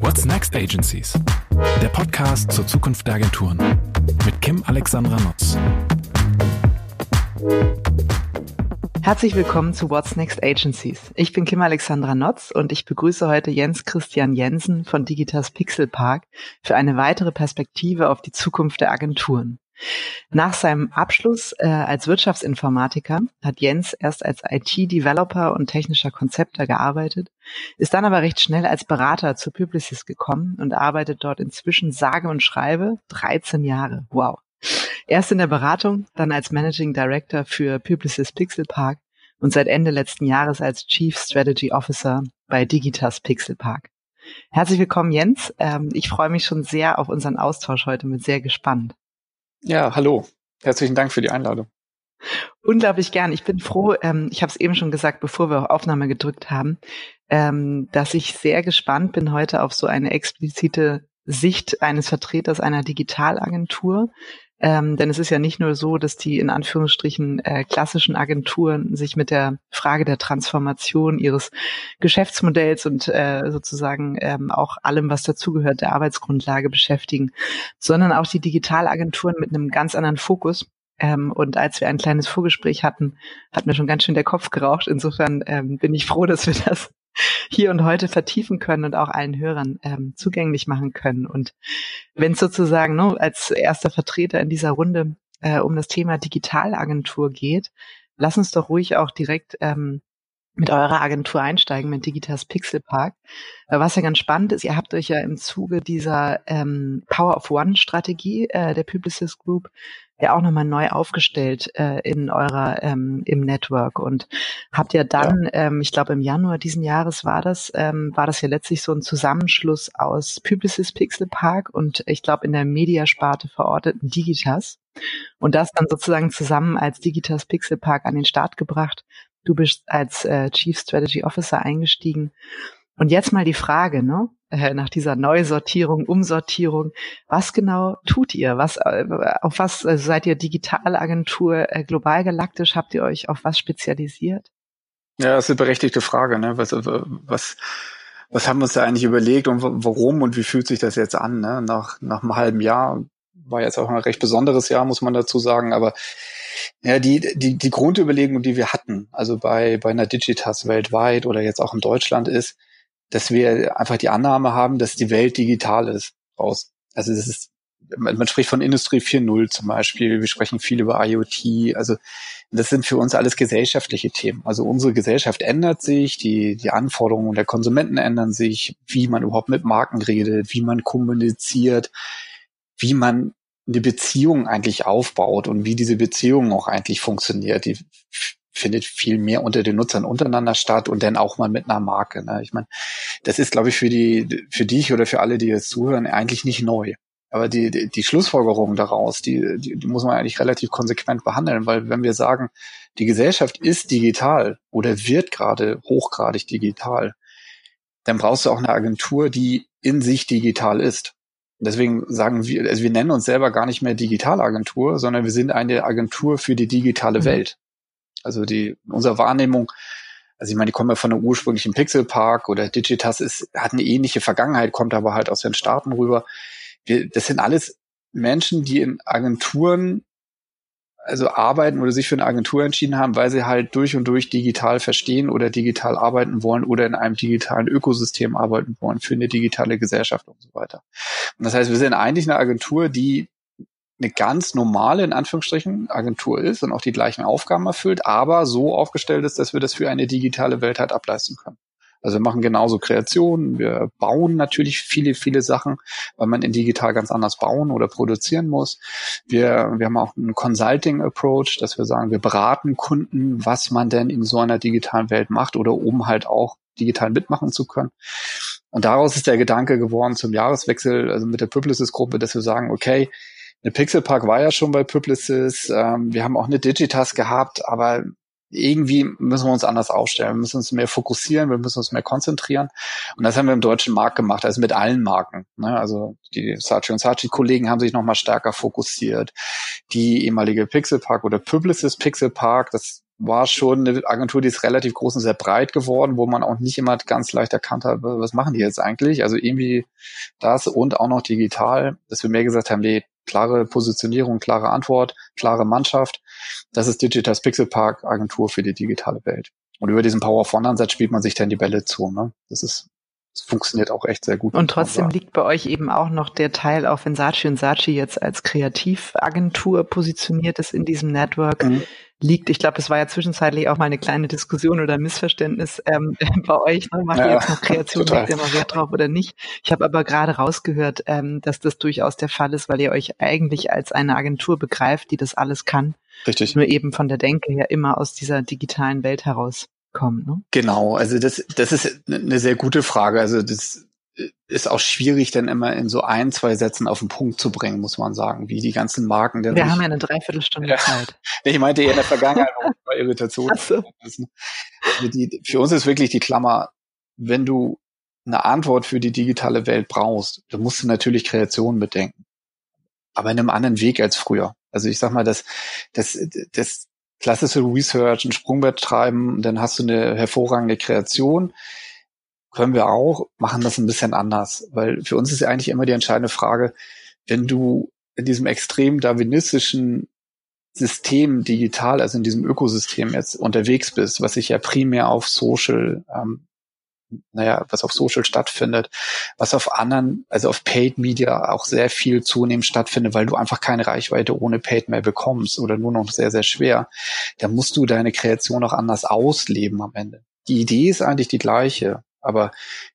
What's Next Agencies? Der Podcast zur Zukunft der Agenturen mit Kim Alexandra Notz. Herzlich willkommen zu What's Next Agencies. Ich bin Kim Alexandra Notz und ich begrüße heute Jens Christian Jensen von Digitas Pixelpark für eine weitere Perspektive auf die Zukunft der Agenturen. Nach seinem Abschluss als Wirtschaftsinformatiker hat Jens erst als IT-Developer und technischer Konzepter gearbeitet, ist dann aber recht schnell als Berater zu Publicis gekommen und arbeitet dort inzwischen sage und schreibe 13 Jahre. Wow. Erst in der Beratung, dann als Managing Director für Publicis Pixelpark und seit Ende letzten Jahres als Chief Strategy Officer bei Digitas Pixelpark. Herzlich willkommen, Jens. Ich freue mich schon sehr auf unseren Austausch heute, bin sehr gespannt. Ja, hallo. Herzlichen Dank für die Einladung. Unglaublich gern. Ich bin froh, ich habe es eben schon gesagt, bevor wir auf Aufnahme gedrückt haben, dass ich sehr gespannt bin heute auf so eine explizite Sicht eines Vertreters einer Digitalagentur. Denn es ist ja nicht nur so, dass die in Anführungsstrichen klassischen Agenturen sich mit der Frage der Transformation ihres Geschäftsmodells und sozusagen auch allem, was dazugehört, der Arbeitsgrundlage beschäftigen, sondern auch die Digitalagenturen mit einem ganz anderen Fokus. Und als wir ein kleines Vorgespräch hatten, hat mir schon ganz schön der Kopf geraucht. Insofern bin ich froh, dass wir das hier und heute vertiefen können und auch allen Hörern zugänglich machen können. Und wenn es sozusagen nur als erster Vertreter in dieser Runde um das Thema Digitalagentur geht, lass uns doch ruhig auch direkt mit eurer Agentur einsteigen, mit Digitas Pixelpark. Was ja ganz spannend ist, ihr habt euch ja im Zuge dieser Power-of-One-Strategie der Publicis Group ja auch nochmal neu aufgestellt in eurer im Network und habt ja dann, ich glaube im Januar diesen Jahres war das ja letztlich so ein Zusammenschluss aus Publicis Pixelpark und ich glaube in der Mediasparte verorteten Digitas und das dann sozusagen zusammen als Digitas Pixelpark an den Start gebracht. Du bist als Chief Strategy Officer eingestiegen. Und jetzt mal die Frage, ne? Nach dieser Neusortierung, Umsortierung, was genau tut ihr? Also seid ihr Digitalagentur global galaktisch? Habt ihr euch auf was spezialisiert? Ja, das ist eine berechtigte Frage, ne? Was haben wir uns da eigentlich überlegt und warum und wie fühlt sich das jetzt an, ne? Nach einem halben Jahr. War jetzt auch ein recht besonderes Jahr, muss man dazu sagen, aber ja, die Grundüberlegung, die wir hatten, also bei einer Digitas weltweit oder jetzt auch in Deutschland ist, dass wir einfach die Annahme haben, dass die Welt digital ist draußen. Also das ist, man spricht von Industrie 4.0 zum Beispiel, wir sprechen viel über IoT, also das sind für uns alles gesellschaftliche Themen. Also unsere Gesellschaft ändert sich, die Anforderungen der Konsumenten ändern sich, wie man überhaupt mit Marken redet, wie man kommuniziert, wie man eine Beziehung eigentlich aufbaut und wie diese Beziehung auch eigentlich funktioniert. Die findet viel mehr unter den Nutzern untereinander statt und dann auch mal mit einer Marke. Ne? Ich meine, das ist, glaube ich, für dich oder für alle, die jetzt zuhören, eigentlich nicht neu. Aber die Schlussfolgerung daraus, die muss man eigentlich relativ konsequent behandeln, weil wenn wir sagen, die Gesellschaft ist digital oder wird gerade hochgradig digital, dann brauchst du auch eine Agentur, die in sich digital ist. Deswegen sagen wir, also wir nennen uns selber gar nicht mehr Digitalagentur, sondern wir sind eine Agentur für die digitale Welt. Also unsere Wahrnehmung, also ich meine, die kommen ja von einem ursprünglichen Pixelpark oder Digitas hat eine ähnliche Vergangenheit, kommt aber halt aus den Staaten rüber. Das sind alles Menschen, die in Agenturen, also arbeiten oder sich für eine Agentur entschieden haben, weil sie halt durch und durch digital verstehen oder digital arbeiten wollen oder in einem digitalen Ökosystem arbeiten wollen für eine digitale Gesellschaft und so weiter. Und das heißt, wir sind eigentlich eine Agentur, die eine ganz normale, in Anführungsstrichen, Agentur ist und auch die gleichen Aufgaben erfüllt, aber so aufgestellt ist, dass wir das für eine digitale Welt halt ableisten können. Also wir machen genauso Kreationen, wir bauen natürlich viele, viele Sachen, weil man in digital ganz anders bauen oder produzieren muss. Wir haben auch einen Consulting-Approach, dass wir sagen, wir beraten Kunden, was man denn in so einer digitalen Welt macht oder um halt auch digital mitmachen zu können. Und daraus ist der Gedanke geworden zum Jahreswechsel, also mit der Publicis-Gruppe, dass wir sagen, okay, eine Pixelpark war ja schon bei Publicis, wir haben auch eine Digitas gehabt, aber irgendwie müssen wir uns anders aufstellen, wir müssen uns mehr fokussieren, wir müssen uns mehr konzentrieren. Und das haben wir im deutschen Markt gemacht, also mit allen Marken. Ne? Also die Saatchi und Saatchi-Kollegen haben sich nochmal stärker fokussiert. Die ehemalige Pixelpark oder Publicis Pixelpark, das war schon eine Agentur, die ist relativ groß und sehr breit geworden, wo man auch nicht immer ganz leicht erkannt hat, was machen die jetzt eigentlich? Also irgendwie das und auch noch digital, dass wir mehr gesagt haben, nee, klare Positionierung, klare Antwort, klare Mannschaft. Das ist Digitas Pixelpark, Agentur für die digitale Welt. Und über diesen Power-of-One-Ansatz spielt man sich dann die Bälle zu. Ne? Das funktioniert auch echt sehr gut. Und trotzdem liegt bei euch eben auch noch der Teil, auch wenn Saatchi und Saatchi jetzt als Kreativagentur positioniert ist in diesem Network, liegt, ich glaube, es war ja zwischenzeitlich auch mal eine kleine Diskussion oder Missverständnis bei euch, ne? Macht ihr jetzt noch Kreation, legt ihr noch Wert drauf oder nicht? Ich habe aber gerade rausgehört, dass das durchaus der Fall ist, weil ihr euch eigentlich als eine Agentur begreift, die das alles kann. Richtig. Nur eben von der Denke her immer aus dieser digitalen Welt herauskommt. Ne? Genau, also das ist eine sehr gute Frage. Also das ist auch schwierig, dann immer in so ein, zwei Sätzen auf den Punkt zu bringen, muss man sagen, wie die ganzen Marken. Wir haben ja eine Dreiviertelstunde Zeit. Ich meinte eher in der Vergangenheit bei Irritationen. So. Also für uns ist wirklich die Klammer, wenn du eine Antwort für die digitale Welt brauchst, dann musst du natürlich Kreation bedenken. Aber in einem anderen Weg als früher. Also ich sag mal, das klassische Research, ein Sprungbrett treiben, dann hast du eine hervorragende Kreation. Können wir auch, machen das ein bisschen anders. Weil für uns ist ja eigentlich immer die entscheidende Frage, wenn du in diesem extrem darwinistischen System digital, also in diesem Ökosystem jetzt unterwegs bist, was sich ja primär auf Social, was auf Social stattfindet, was auf anderen, also auf Paid Media auch sehr viel zunehmend stattfindet, weil du einfach keine Reichweite ohne Paid mehr bekommst oder nur noch sehr, sehr schwer, dann musst du deine Kreation auch anders ausleben am Ende. Die Idee ist eigentlich die gleiche. Aber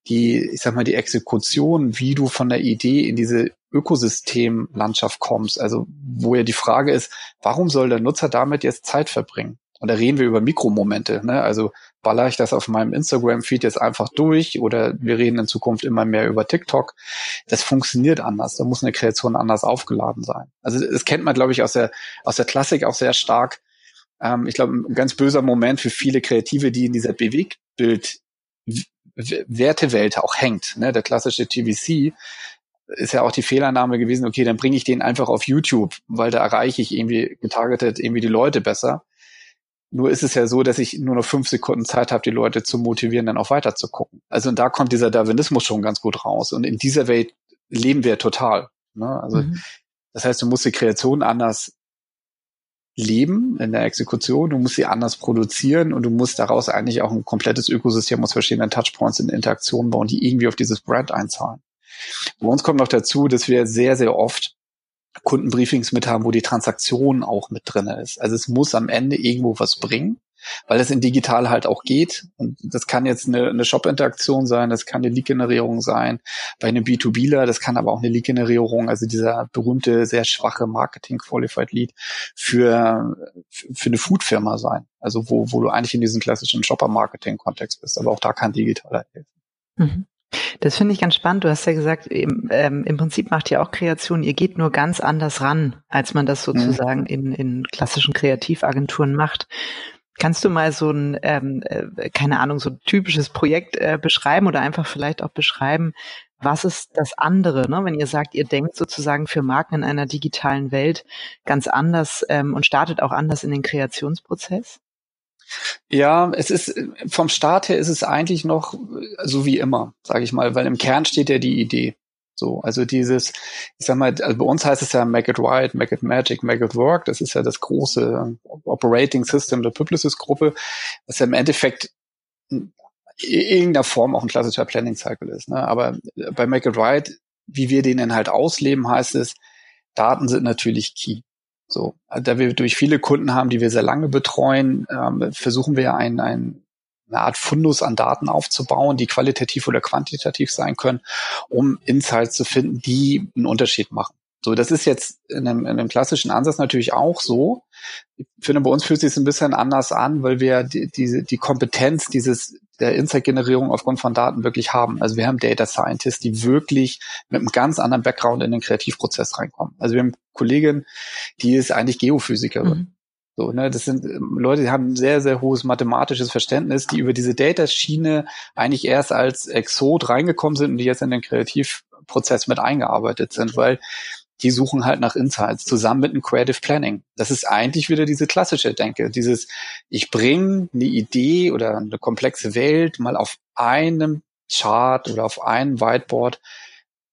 die Exekution, wie du von der Idee in diese Ökosystemlandschaft kommst, also wo ja die Frage ist, warum soll der Nutzer damit jetzt Zeit verbringen? Und da reden wir über Mikromomente, ne? Also baller ich das auf meinem Instagram-Feed jetzt einfach durch oder wir reden in Zukunft immer mehr über TikTok. Das funktioniert anders. Da muss eine Kreation anders aufgeladen sein. Also das kennt man, glaube ich, aus der Klassik auch sehr stark. Ich glaube, ein ganz böser Moment für viele Kreative, die in dieser Bewegtbild Wertewelt auch hängt. Ne? Der klassische TVC ist ja auch die Fehlannahme gewesen, okay, dann bringe ich den einfach auf YouTube, weil da erreiche ich irgendwie getargetet irgendwie die Leute besser. Nur ist es ja so, dass ich nur noch 5 Sekunden Zeit habe, die Leute zu motivieren, dann auch weiter zu gucken. Also und da kommt dieser Darwinismus schon ganz gut raus. Und in dieser Welt leben wir total. Ne? Also das heißt, du musst die Kreation anders leben in der Exekution, du musst sie anders produzieren und du musst daraus eigentlich auch ein komplettes Ökosystem aus verschiedenen Touchpoints in Interaktion bauen, die irgendwie auf dieses Brand einzahlen. Bei uns kommt noch dazu, dass wir sehr, sehr oft Kundenbriefings mit haben, wo die Transaktion auch mit drin ist. Also es muss am Ende irgendwo was bringen, weil das in digital halt auch geht. Und das kann jetzt eine Shop-Interaktion sein, das kann eine Lead-Generierung sein, bei einem B2Bler, das kann aber auch eine Lead-Generierung, also dieser berühmte, sehr schwache Marketing-Qualified-Lead für eine Food-Firma sein. Also wo du eigentlich in diesem klassischen Shopper-Marketing-Kontext bist. Aber auch da kann digital helfen. Mhm. Das finde ich ganz spannend. Du hast ja gesagt, im Prinzip macht ihr auch Kreation. Ihr geht nur ganz anders ran, als man das sozusagen in klassischen Kreativagenturen macht. Kannst du mal so ein, so ein typisches Projekt beschreiben oder einfach vielleicht auch beschreiben, was ist das andere, ne? Wenn ihr sagt, ihr denkt sozusagen für Marken in einer digitalen Welt ganz anders und startet auch anders in den Kreationsprozess? Ja, es ist vom Start her ist es eigentlich noch so wie immer, sage ich mal, weil im Kern steht ja die Idee. So, also bei uns heißt es ja Make It Right, Make It Magic, Make It Work. Das ist ja das große Operating System der Publicis Gruppe, was ja im Endeffekt in irgendeiner Form auch ein klassischer Planning Cycle ist. Ne? Aber bei Make It Right, wie wir den Inhalt ausleben, heißt es, Daten sind natürlich key. So, da wir durch viele Kunden haben, die wir sehr lange betreuen, versuchen wir eine Art Fundus an Daten aufzubauen, die qualitativ oder quantitativ sein können, um Insights zu finden, die einen Unterschied machen. So, das ist jetzt in einem klassischen Ansatz natürlich auch so. Ich finde, bei uns fühlt sich es ein bisschen anders an, weil wir die Kompetenz der Insight-Generierung aufgrund von Daten wirklich haben. Also wir haben Data Scientists, die wirklich mit einem ganz anderen Background in den Kreativprozess reinkommen. Also wir haben Kollegin, die ist eigentlich Geophysikerin. So, ne, das sind Leute, die haben ein sehr, sehr hohes mathematisches Verständnis, die über diese Data-Schiene eigentlich erst als Exot reingekommen sind und die jetzt in den Kreativprozess mit eingearbeitet sind, weil die suchen halt nach Insights zusammen mit einem Creative Planning. Das ist eigentlich wieder diese klassische Denke, dieses ich bringe eine Idee oder eine komplexe Welt mal auf einem Chart oder auf einem Whiteboard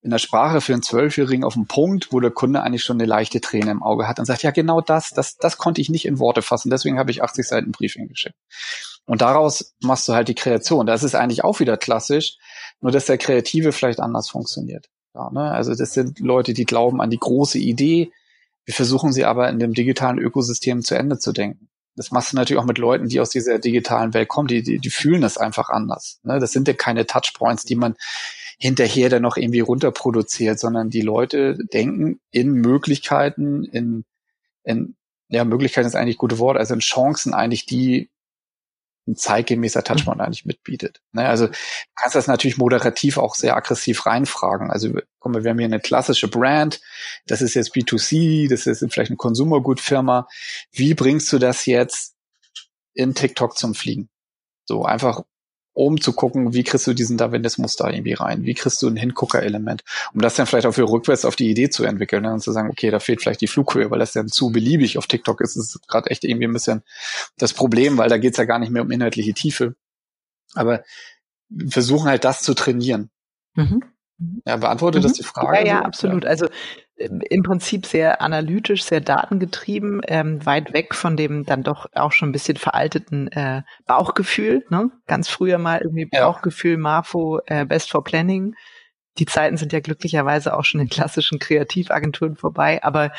in der Sprache für einen 12-Jährigen auf den Punkt, wo der Kunde eigentlich schon eine leichte Träne im Auge hat und sagt, ja genau das konnte ich nicht in Worte fassen, deswegen habe ich 80 Seiten Briefing geschickt. Und daraus machst du halt die Kreation. Das ist eigentlich auch wieder klassisch, nur dass der Kreative vielleicht anders funktioniert. Ja, ne? Also das sind Leute, die glauben an die große Idee. Wir versuchen sie aber in dem digitalen Ökosystem zu Ende zu denken. Das machst du natürlich auch mit Leuten, die aus dieser digitalen Welt kommen. Die fühlen das einfach anders. Ne? Das sind ja keine Touchpoints, die man hinterher dann noch irgendwie runterproduziert, sondern die Leute denken in Möglichkeiten, Möglichkeiten ist eigentlich ein gutes Wort, also in Chancen eigentlich, die ein zeitgemäßer Touchpoint eigentlich mitbietet. Ne, also du kannst das natürlich moderativ auch sehr aggressiv reinfragen. Also wir haben hier eine klassische Brand, das ist jetzt B2C, das ist vielleicht eine Konsumergutfirma. Wie bringst du das jetzt in TikTok zum Fliegen? So einfach um zu gucken, wie kriegst du diesen Darwinismus da irgendwie rein? Wie kriegst du ein Hingucker-Element? Um das dann vielleicht auch für rückwärts auf die Idee zu entwickeln, ne? Und zu sagen, okay, da fehlt vielleicht die Flughöhe, weil das dann zu beliebig auf TikTok ist. Das ist gerade echt irgendwie ein bisschen das Problem, weil da geht's ja gar nicht mehr um inhaltliche Tiefe. Aber wir versuchen halt das zu trainieren. Mhm. Ja, beantwortet das die Frage? Ja, absolut. Ja. Also im Prinzip sehr analytisch, sehr datengetrieben, weit weg von dem dann doch auch schon ein bisschen veralteten Bauchgefühl, ne? Ganz früher mal irgendwie Bauchgefühl, Marfo, Best for Planning. Die Zeiten sind ja glücklicherweise auch schon in klassischen Kreativagenturen vorbei, aber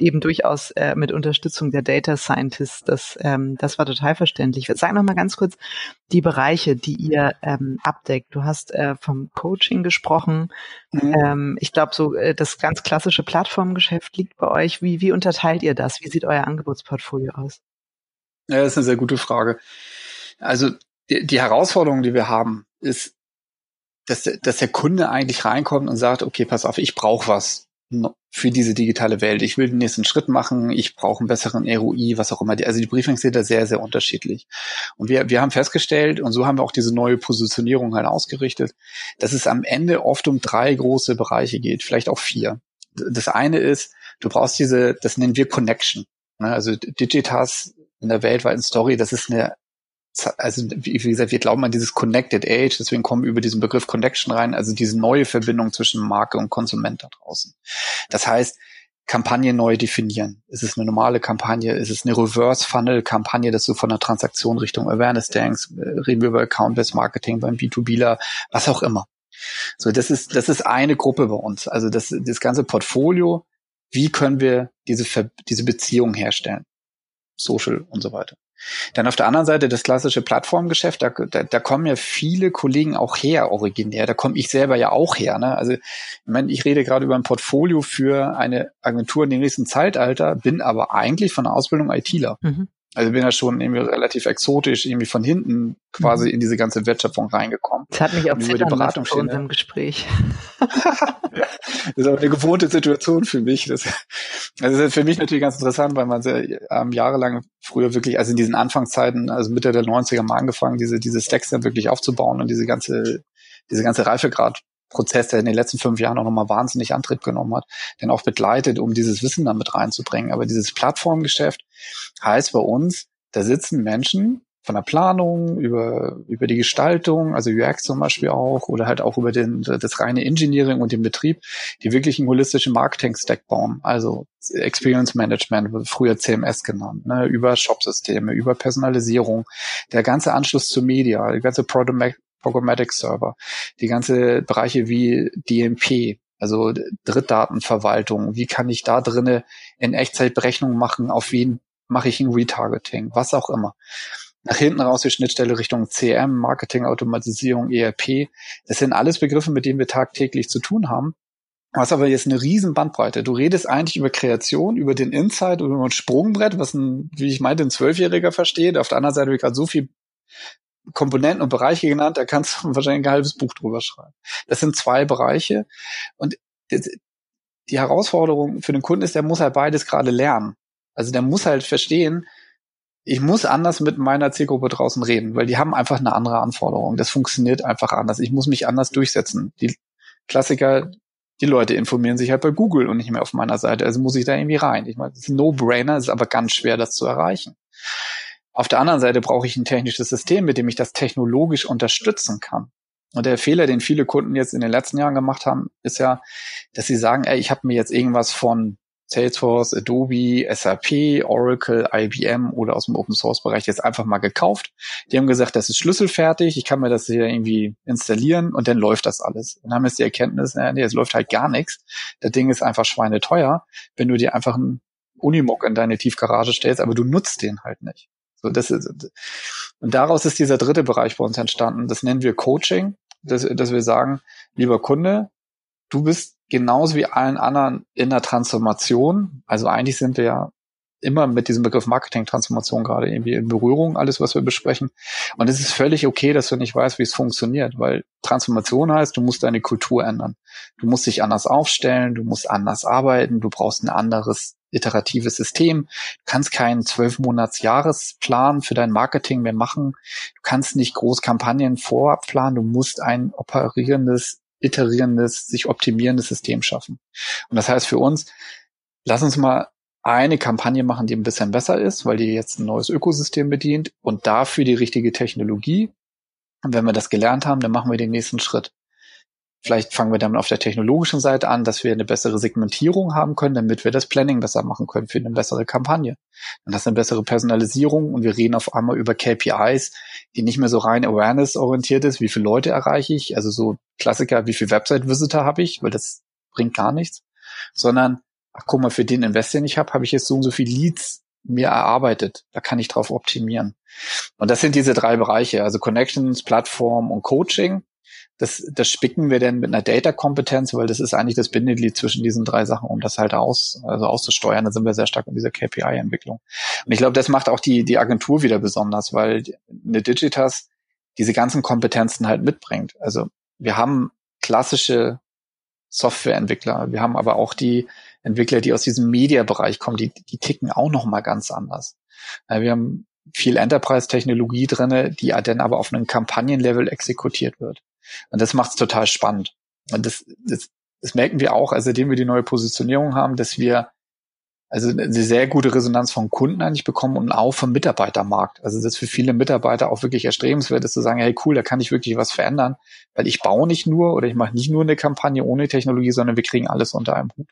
eben durchaus mit Unterstützung der Data Scientists. Das war total verständlich. Sag noch mal ganz kurz die Bereiche, die ihr abdeckt. Du hast vom Coaching gesprochen. Mhm. Ich glaube, so das ganz klassische Plattformgeschäft liegt bei euch. Wie unterteilt ihr das? Wie sieht euer Angebotsportfolio aus? Ja, das ist eine sehr gute Frage. Also die Herausforderung, die wir haben, ist, dass der Kunde eigentlich reinkommt und sagt, okay, pass auf, ich brauche was für diese digitale Welt. Ich will den nächsten Schritt machen, ich brauche einen besseren ROI, was auch immer. Also die Briefings sind da sehr, sehr unterschiedlich. Und wir haben festgestellt, und so haben wir auch diese neue Positionierung halt ausgerichtet, dass es am Ende oft um 3 große Bereiche geht, vielleicht auch 4. Das eine ist, du brauchst das nennen wir Connection. Also Digitas in der weltweiten Story, das ist wie gesagt, wir glauben an dieses Connected Age, deswegen kommen wir über diesen Begriff Connection rein, also diese neue Verbindung zwischen Marke und Konsument da draußen. Das heißt, Kampagne neu definieren. Ist es eine normale Kampagne? Ist es eine Reverse-Funnel-Kampagne, dass du von der Transaktion Richtung Awareness denkst? Reden wir über Account-Based Marketing beim B2Bler, was auch immer. So, das ist eine Gruppe bei uns. Also das ganze Portfolio, wie können wir diese Beziehung herstellen? Social und so weiter. Dann auf der anderen Seite das klassische Plattformgeschäft, da kommen ja viele Kollegen auch her, originär. Da komme ich selber ja auch her. Ne? Also ich rede gerade über ein Portfolio für eine Agentur in dem nächsten Zeitalter, bin aber eigentlich von der Ausbildung ITler. Mhm. Also bin ja schon irgendwie relativ exotisch, irgendwie von hinten quasi in diese ganze Wertschöpfung reingekommen. Das hat mich auch zittern lassen vor unserem Gespräch. Das ist aber eine gewohnte Situation für mich. Das ist für mich natürlich ganz interessant, weil man jahrelang früher wirklich, also in diesen Anfangszeiten, also Mitte der 90er mal angefangen, diese Stacks dann wirklich aufzubauen und diese ganze Reifegradprozess, der in den letzten 5 Jahren auch nochmal wahnsinnig Antrieb genommen hat, dann auch begleitet, um dieses Wissen damit reinzubringen. Aber dieses Plattformgeschäft heißt bei uns, da sitzen Menschen von der Planung, über die Gestaltung, also UX zum Beispiel auch, oder halt auch über das reine Engineering und den Betrieb, die wirklich einen holistischen Marketing-Stack bauen, also Experience Management, früher CMS genannt, ne, über Shopsysteme, über Personalisierung, der ganze Anschluss zu Media, der ganze Programmatic-Server, die ganze Bereiche wie DMP, also Drittdatenverwaltung, wie kann ich da drinne in Echtzeit Berechnungen machen, auf wen mache ich ein Retargeting, was auch immer. Nach hinten raus die Schnittstelle Richtung CM, Marketing, Automatisierung, ERP. Das sind alles Begriffe, mit denen wir tagtäglich zu tun haben. Du hast aber jetzt eine riesen Bandbreite. Du redest eigentlich über Kreation, über den Insight, über ein Sprungbrett, was ein 12-Jähriger versteht. Auf der anderen Seite habe ich gerade so viel Komponenten und Bereiche genannt, da kannst du wahrscheinlich ein halbes Buch drüber schreiben. Das sind 2 Bereiche. Und die Herausforderung für den Kunden ist, der muss halt beides gerade lernen. Also der muss halt verstehen, ich muss anders mit meiner Zielgruppe draußen reden, weil die haben einfach eine andere Anforderung. Das funktioniert einfach anders. Ich muss mich anders durchsetzen. Die Klassiker, die Leute informieren sich halt bei Google und nicht mehr auf meiner Seite. Also muss ich da irgendwie rein. Ich meine, das ist ein No-Brainer, ist aber ganz schwer, das zu erreichen. Auf der anderen Seite brauche ich ein technisches System, mit dem ich das technologisch unterstützen kann. Und der Fehler, den viele Kunden jetzt in den letzten Jahren gemacht haben, ist ja, dass sie sagen, ey, ich habe mir jetzt irgendwas von Salesforce, Adobe, SAP, Oracle, IBM oder aus dem Open-Source-Bereich jetzt einfach mal gekauft. Die haben gesagt, das ist schlüsselfertig, ich kann mir das hier irgendwie installieren und dann läuft das alles. Und dann haben jetzt die Erkenntnis, nee, es läuft halt gar nichts. Das Ding ist einfach schweineteuer, wenn du dir einfach einen Unimog in deine Tiefgarage stellst, aber du nutzt den halt nicht. So, das ist, und daraus ist dieser dritte Bereich bei uns entstanden. Das nennen wir Coaching, dass wir sagen, lieber Kunde, du bist genauso wie allen anderen in der Transformation. Also eigentlich sind wir ja immer mit diesem Begriff Marketing-Transformation gerade irgendwie in Berührung, alles, was wir besprechen. Und es ist völlig okay, dass du nicht weißt, wie es funktioniert, weil Transformation heißt, du musst deine Kultur ändern. Du musst dich anders aufstellen, du musst anders arbeiten, du brauchst ein anderes iteratives System. Du kannst keinen 12-Monats-Jahresplan für dein Marketing mehr machen. Du kannst nicht groß Kampagnen vorab planen. Du musst ein operierendes, iterierendes, sich optimierendes System schaffen. Und das heißt für uns, lass uns mal eine Kampagne machen, die ein bisschen besser ist, weil die jetzt ein neues Ökosystem bedient und dafür die richtige Technologie. Und wenn wir das gelernt haben, dann machen wir den nächsten Schritt. Vielleicht fangen wir dann auf der technologischen Seite an, dass wir eine bessere Segmentierung haben können, damit wir das Planning besser machen können für eine bessere Kampagne. Dann hast du eine bessere Personalisierung und wir reden auf einmal über KPIs, die nicht mehr so rein Awareness-orientiert ist. Wie viele Leute erreiche ich? Also so Klassiker, wie viele Website-Visitor habe ich? Weil das bringt gar nichts. Sondern, ach guck mal, für den Invest, den ich habe, habe ich jetzt so und so viel Leads mir erarbeitet. Da kann ich drauf optimieren. Und das sind diese drei Bereiche, also Connections, Plattform und Coaching. Das spicken wir dann mit einer Data-Kompetenz, weil das ist eigentlich das Bindeglied zwischen diesen drei Sachen, um das halt auszusteuern. Da sind wir sehr stark in dieser KPI-Entwicklung. Und ich glaube, das macht auch die Agentur wieder besonders, weil eine Digitas diese ganzen Kompetenzen halt mitbringt. Also wir haben klassische Softwareentwickler, wir haben aber auch die Entwickler, die aus diesem Media-Bereich kommen, die ticken auch nochmal ganz anders. Wir haben viel Enterprise-Technologie drinne, die dann aber auf einem Kampagnenlevel exekutiert wird. Und das macht es total spannend. Und das merken wir auch, also seitdem wir die neue Positionierung haben, dass wir also eine sehr gute Resonanz von Kunden eigentlich bekommen und auch vom Mitarbeitermarkt. Also das ist für viele Mitarbeiter auch wirklich erstrebenswert, ist zu sagen, hey cool, da kann ich wirklich was verändern, weil ich baue nicht nur oder ich mache nicht nur eine Kampagne ohne Technologie, sondern wir kriegen alles unter einem Hut.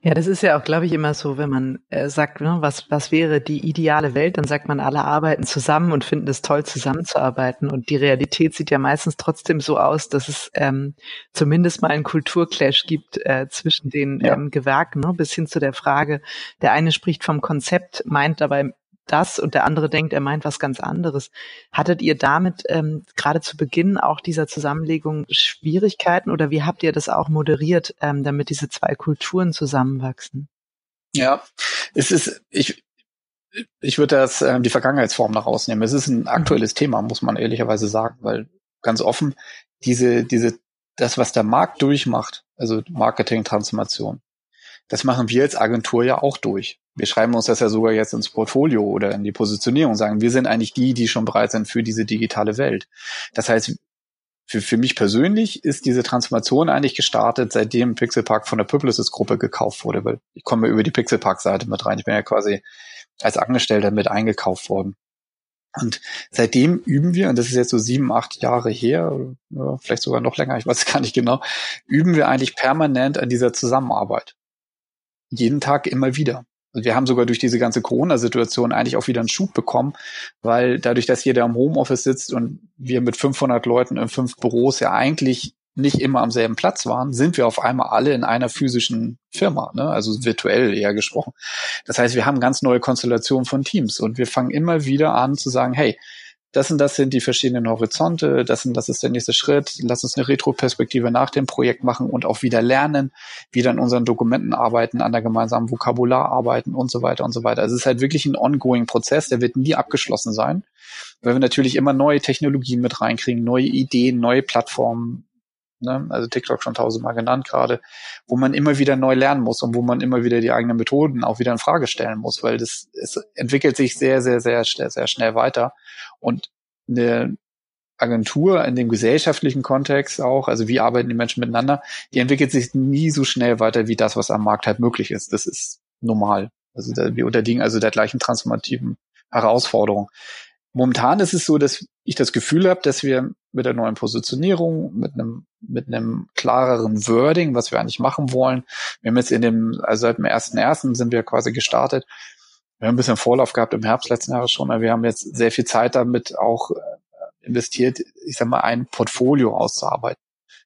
Ja, das ist ja auch, glaube ich, immer so, wenn man sagt, ne, was wäre die ideale Welt, dann sagt man, alle arbeiten zusammen und finden es toll, zusammenzuarbeiten. Und die Realität sieht ja meistens trotzdem so aus, dass es zumindest mal einen Kulturclash gibt zwischen den Gewerken, ne, bis hin zu der Frage, der eine spricht vom Konzept, meint dabei das und der andere denkt, er meint was ganz anderes. Hattet ihr damit gerade zu Beginn auch dieser Zusammenlegung Schwierigkeiten oder wie habt ihr das auch moderiert, damit diese zwei Kulturen zusammenwachsen? Ja, es ist, ich würde das die Vergangenheitsform nach rausnehmen. Es ist ein aktuelles Thema, muss man ehrlicherweise sagen, weil ganz offen das, was der Markt durchmacht, also Marketing-Transformation, das machen wir als Agentur ja auch durch. Wir schreiben uns das ja sogar jetzt ins Portfolio oder in die Positionierung und sagen, wir sind eigentlich die schon bereit sind für diese digitale Welt. Das heißt, für mich persönlich ist diese Transformation eigentlich gestartet, seitdem Pixelpark von der Publicis Gruppe gekauft wurde, weil ich komme über die Pixelpark-Seite mit rein. Ich bin ja quasi als Angestellter mit eingekauft worden. Und seitdem üben wir, und das ist jetzt so 7, 8 Jahre her, vielleicht sogar noch länger, ich weiß gar nicht genau, üben wir eigentlich permanent an dieser Zusammenarbeit. Jeden Tag immer wieder. Und wir haben sogar durch diese ganze Corona-Situation eigentlich auch wieder einen Schub bekommen, weil dadurch, dass jeder im Homeoffice sitzt und wir mit 500 Leuten in 5 Büros ja eigentlich nicht immer am selben Platz waren, sind wir auf einmal alle in einer physischen Firma, ne? Also virtuell eher gesprochen. Das heißt, wir haben ganz neue Konstellationen von Teams und wir fangen immer wieder an zu sagen, hey, das und das sind die verschiedenen Horizonte, das und das ist der nächste Schritt, lass uns eine Retroperspektive nach dem Projekt machen und auch wieder lernen, wieder an unseren Dokumenten arbeiten, an der gemeinsamen Vokabular arbeiten und so weiter und so weiter. Also es ist halt wirklich ein ongoing Prozess, der wird nie abgeschlossen sein, weil wir natürlich immer neue Technologien mit reinkriegen, neue Ideen, neue Plattformen, ne? Also TikTok schon 1000-mal genannt gerade, wo man immer wieder neu lernen muss und wo man immer wieder die eigenen Methoden auch wieder in Frage stellen muss, weil es entwickelt sich sehr, sehr, sehr, sehr, sehr schnell weiter. Und eine Agentur, in dem gesellschaftlichen Kontext auch, also wie arbeiten die Menschen miteinander, die entwickelt sich nie so schnell weiter wie das, was am Markt halt möglich ist. Das ist normal. Also wir unterliegen also der gleichen transformativen Herausforderung. Momentan ist es so, dass ich das Gefühl habe, dass wir mit der neuen Positionierung, mit einem klareren Wording, was wir eigentlich machen wollen. Wir haben jetzt seit dem 1.1. sind wir quasi gestartet. Wir haben ein bisschen Vorlauf gehabt im Herbst letzten Jahres schon, aber wir haben jetzt sehr viel Zeit damit auch investiert, ich sag mal, ein Portfolio auszuarbeiten.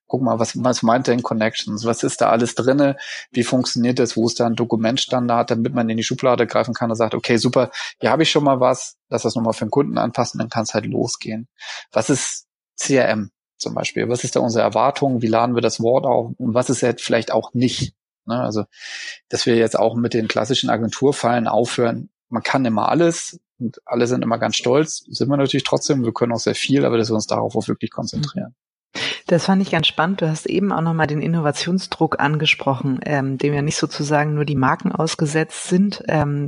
Guck mal, was meint denn Connections? Was ist da alles drinne? Wie funktioniert das? Wo ist da ein Dokumentstandard, damit man in die Schublade greifen kann und sagt, okay, super, hier habe ich schon mal was, lass das nochmal für den Kunden anpassen, dann kann es halt losgehen. Was ist CRM zum Beispiel? Was ist da unsere Erwartung? Wie laden wir das Wort auf? Und was ist jetzt vielleicht auch nicht? Ne? Also, dass wir jetzt auch mit den klassischen Agenturfallen aufhören. Man kann immer alles und alle sind immer ganz stolz. Sind wir natürlich trotzdem. Wir können auch sehr viel, aber dass wir uns darauf auch wirklich konzentrieren. Das fand ich ganz spannend. Du hast eben auch nochmal den Innovationsdruck angesprochen, dem ja nicht sozusagen nur die Marken ausgesetzt sind,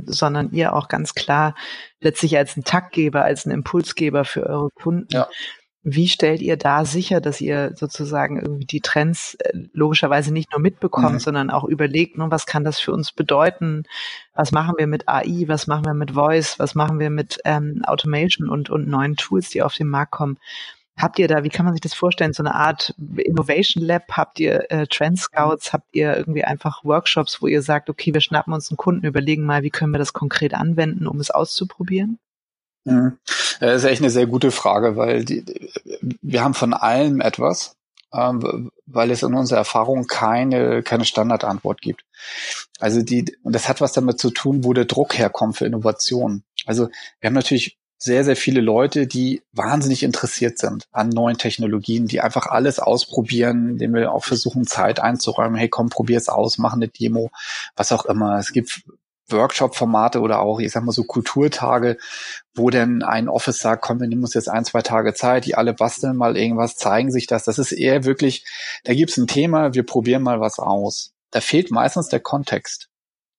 sondern ihr auch ganz klar letztlich als ein Taktgeber, als ein Impulsgeber für eure Kunden. Ja. Wie stellt ihr da sicher, dass ihr sozusagen irgendwie die Trends logischerweise nicht nur mitbekommt, sondern auch überlegt, nun, was kann das für uns bedeuten? Was machen wir mit AI? Was machen wir mit Voice? Was machen wir mit Automation und neuen Tools, die auf den Markt kommen? Habt ihr da, wie kann man sich das vorstellen, so eine Art Innovation Lab? Habt ihr Trend Scouts? Habt ihr irgendwie einfach Workshops, wo ihr sagt, okay, wir schnappen uns einen Kunden, überlegen mal, wie können wir das konkret anwenden, um es auszuprobieren? Das ist echt eine sehr gute Frage, weil wir haben von allem etwas, weil es in unserer Erfahrung keine Standardantwort gibt. Also und das hat was damit zu tun, wo der Druck herkommt für Innovationen. Also wir haben natürlich sehr, sehr viele Leute, die wahnsinnig interessiert sind an neuen Technologien, die einfach alles ausprobieren, denen wir auch versuchen, Zeit einzuräumen. Hey, komm, probier's aus, mach eine Demo, was auch immer. Es gibt Workshop-Formate oder auch, ich sag mal so Kulturtage, wo dann ein Office sagt, komm, wir nehmen uns jetzt 1-2 Tage Zeit, die alle basteln mal irgendwas, zeigen sich das. Das ist eher wirklich, da gibt's ein Thema, wir probieren mal was aus. Da fehlt meistens der Kontext.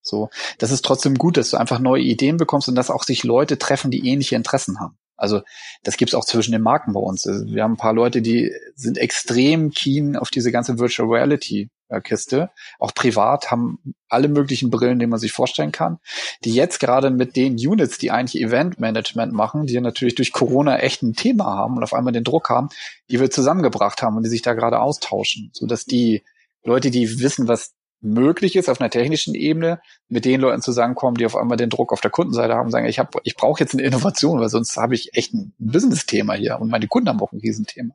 So, das ist trotzdem gut, dass du einfach neue Ideen bekommst und dass auch sich Leute treffen, die ähnliche Interessen haben. Also das gibt's auch zwischen den Marken bei uns. Also, wir haben ein paar Leute, die sind extrem keen auf diese ganze Virtual Reality Kiste. Auch privat haben alle möglichen Brillen, die man sich vorstellen kann, die jetzt gerade mit den Units, die eigentlich Eventmanagement machen, die natürlich durch Corona echt ein Thema haben und auf einmal den Druck haben, die wir zusammengebracht haben und die sich da gerade austauschen, sodass die Leute, die wissen, was möglich ist auf einer technischen Ebene, mit den Leuten zusammenkommen, die auf einmal den Druck auf der Kundenseite haben und sagen, ich brauche jetzt eine Innovation, weil sonst habe ich echt ein Business-Thema hier und meine Kunden haben auch ein Riesenthema.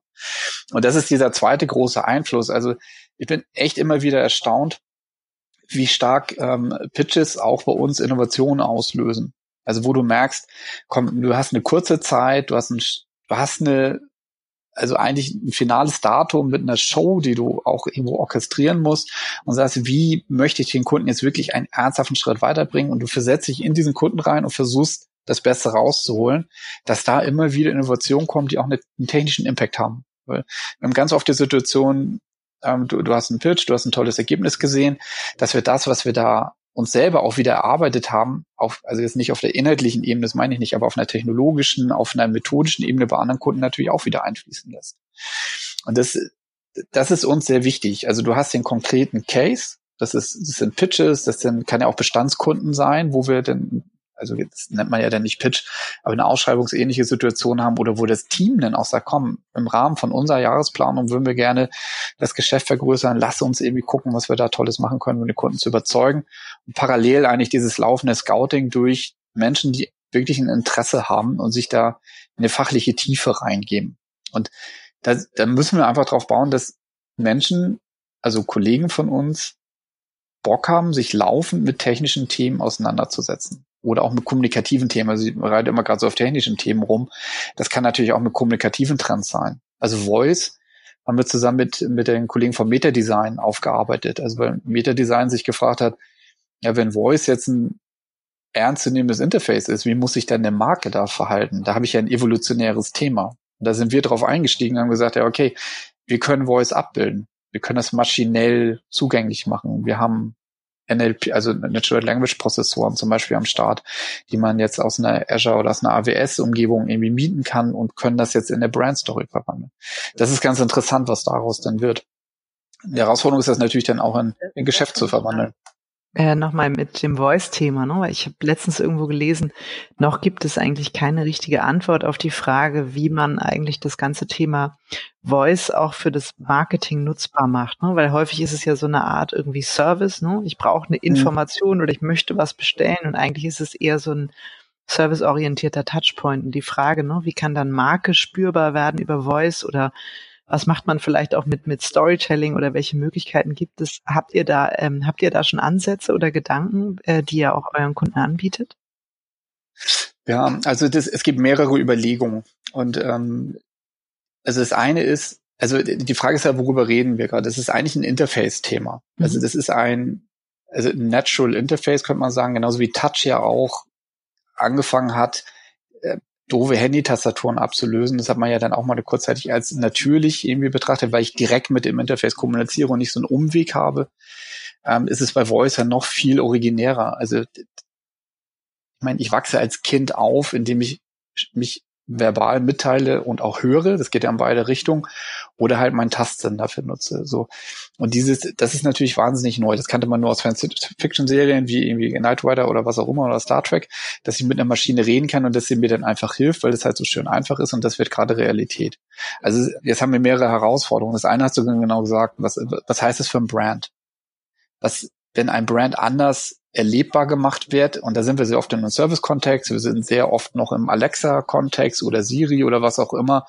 Und das ist dieser zweite große Einfluss. Also ich bin echt immer wieder erstaunt, wie stark Pitches auch bei uns Innovationen auslösen. Also wo du merkst, komm, du hast eine kurze Zeit, also eigentlich ein finales Datum mit einer Show, die du auch irgendwo orchestrieren musst und sagst, wie möchte ich den Kunden jetzt wirklich einen ernsthaften Schritt weiterbringen, und du versetzt dich in diesen Kunden rein und versuchst, das Beste rauszuholen, dass da immer wieder Innovationen kommen, die auch einen technischen Impact haben. Weil wir haben ganz oft die Situation, du hast einen Pitch, du hast ein tolles Ergebnis gesehen, dass wir das, was wir da uns selber auch wieder erarbeitet haben, also jetzt nicht auf der inhaltlichen Ebene, das meine ich nicht, aber auf einer technologischen, auf einer methodischen Ebene bei anderen Kunden natürlich auch wieder einfließen lässt. Und das ist uns sehr wichtig. Also du hast den konkreten Case, das sind Pitches, kann ja auch Bestandskunden sein, wo wir dann, also das nennt man ja dann nicht Pitch, aber eine ausschreibungsähnliche Situation haben oder wo das Team dann auch sagt, komm, im Rahmen von unserer Jahresplanung würden wir gerne das Geschäft vergrößern, lass uns irgendwie gucken, was wir da Tolles machen können, um den Kunden zu überzeugen. Und parallel eigentlich dieses laufende Scouting durch Menschen, die wirklich ein Interesse haben und sich da in eine fachliche Tiefe reingeben. Und da müssen wir einfach drauf bauen, dass Menschen, also Kollegen von uns, Bock haben, sich laufend mit technischen Themen auseinanderzusetzen. Oder auch mit kommunikativen Themen. Also ich reite immer gerade so auf technischen Themen rum. Das kann natürlich auch mit kommunikativen Trends sein. Also Voice haben wir zusammen mit den Kollegen von Metadesign aufgearbeitet. Also weil Metadesign sich gefragt hat, ja, wenn Voice jetzt ein ernstzunehmendes Interface ist, wie muss sich dann eine Marke da verhalten? Da habe ich ja ein evolutionäres Thema. Und da sind wir drauf eingestiegen und haben gesagt, ja, okay, wir können Voice abbilden. Wir können das maschinell zugänglich machen. Wir haben NLP, also Natural Language Prozessoren zum Beispiel am Start, die man jetzt aus einer Azure oder aus einer AWS-Umgebung irgendwie mieten kann und können das jetzt in der Brand Story verwandeln. Das ist ganz interessant, was daraus dann wird. Die Herausforderung ist das natürlich dann auch in Geschäft zu verwandeln. Nochmal mit dem Voice-Thema, ne? Weil ich habe letztens irgendwo gelesen, noch gibt es eigentlich keine richtige Antwort auf die Frage, wie man eigentlich das ganze Thema Voice auch für das Marketing nutzbar macht, ne? Weil häufig ist es ja so eine Art irgendwie Service, ne? Ich brauche eine Information oder ich möchte was bestellen und eigentlich ist es eher so ein serviceorientierter Touchpoint. Und die Frage, ne? Wie kann dann Marke spürbar werden über Voice oder was macht man vielleicht auch mit Storytelling oder welche Möglichkeiten gibt es? Habt ihr da schon Ansätze oder Gedanken, die ihr auch euren Kunden anbietet? Ja, also es gibt mehrere Überlegungen. Und also das eine ist, also die Frage ist ja, worüber reden wir gerade? Das ist eigentlich ein Interface-Thema. Mhm. Also das ist ein Natural Interface, könnte man sagen, genauso wie Touch ja auch angefangen hat, doofe Handy-Tastaturen abzulösen. Das hat man ja dann auch mal kurzzeitig als natürlich irgendwie betrachtet, weil ich direkt mit dem Interface kommuniziere und nicht so einen Umweg habe, ist es bei Voice ja noch viel originärer. Also ich meine, ich wachse als Kind auf, indem ich mich verbal mitteile und auch höre, das geht ja in beide Richtungen, oder halt meinen Tastsinn dafür nutze. So. Und das ist natürlich wahnsinnig neu. Das kannte man nur aus Science-Fiction-Serien wie irgendwie Knight Rider oder was auch immer oder Star Trek, dass ich mit einer Maschine reden kann und dass sie mir dann einfach hilft, weil das halt so schön einfach ist und das wird gerade Realität. Also jetzt haben wir mehrere Herausforderungen. Das eine hast du genau gesagt, was heißt das für ein Brand? Was, wenn ein Brand anders erlebbar gemacht wird, und da sind wir sehr oft in einem Service-Kontext, wir sind sehr oft noch im Alexa-Kontext oder Siri oder was auch immer,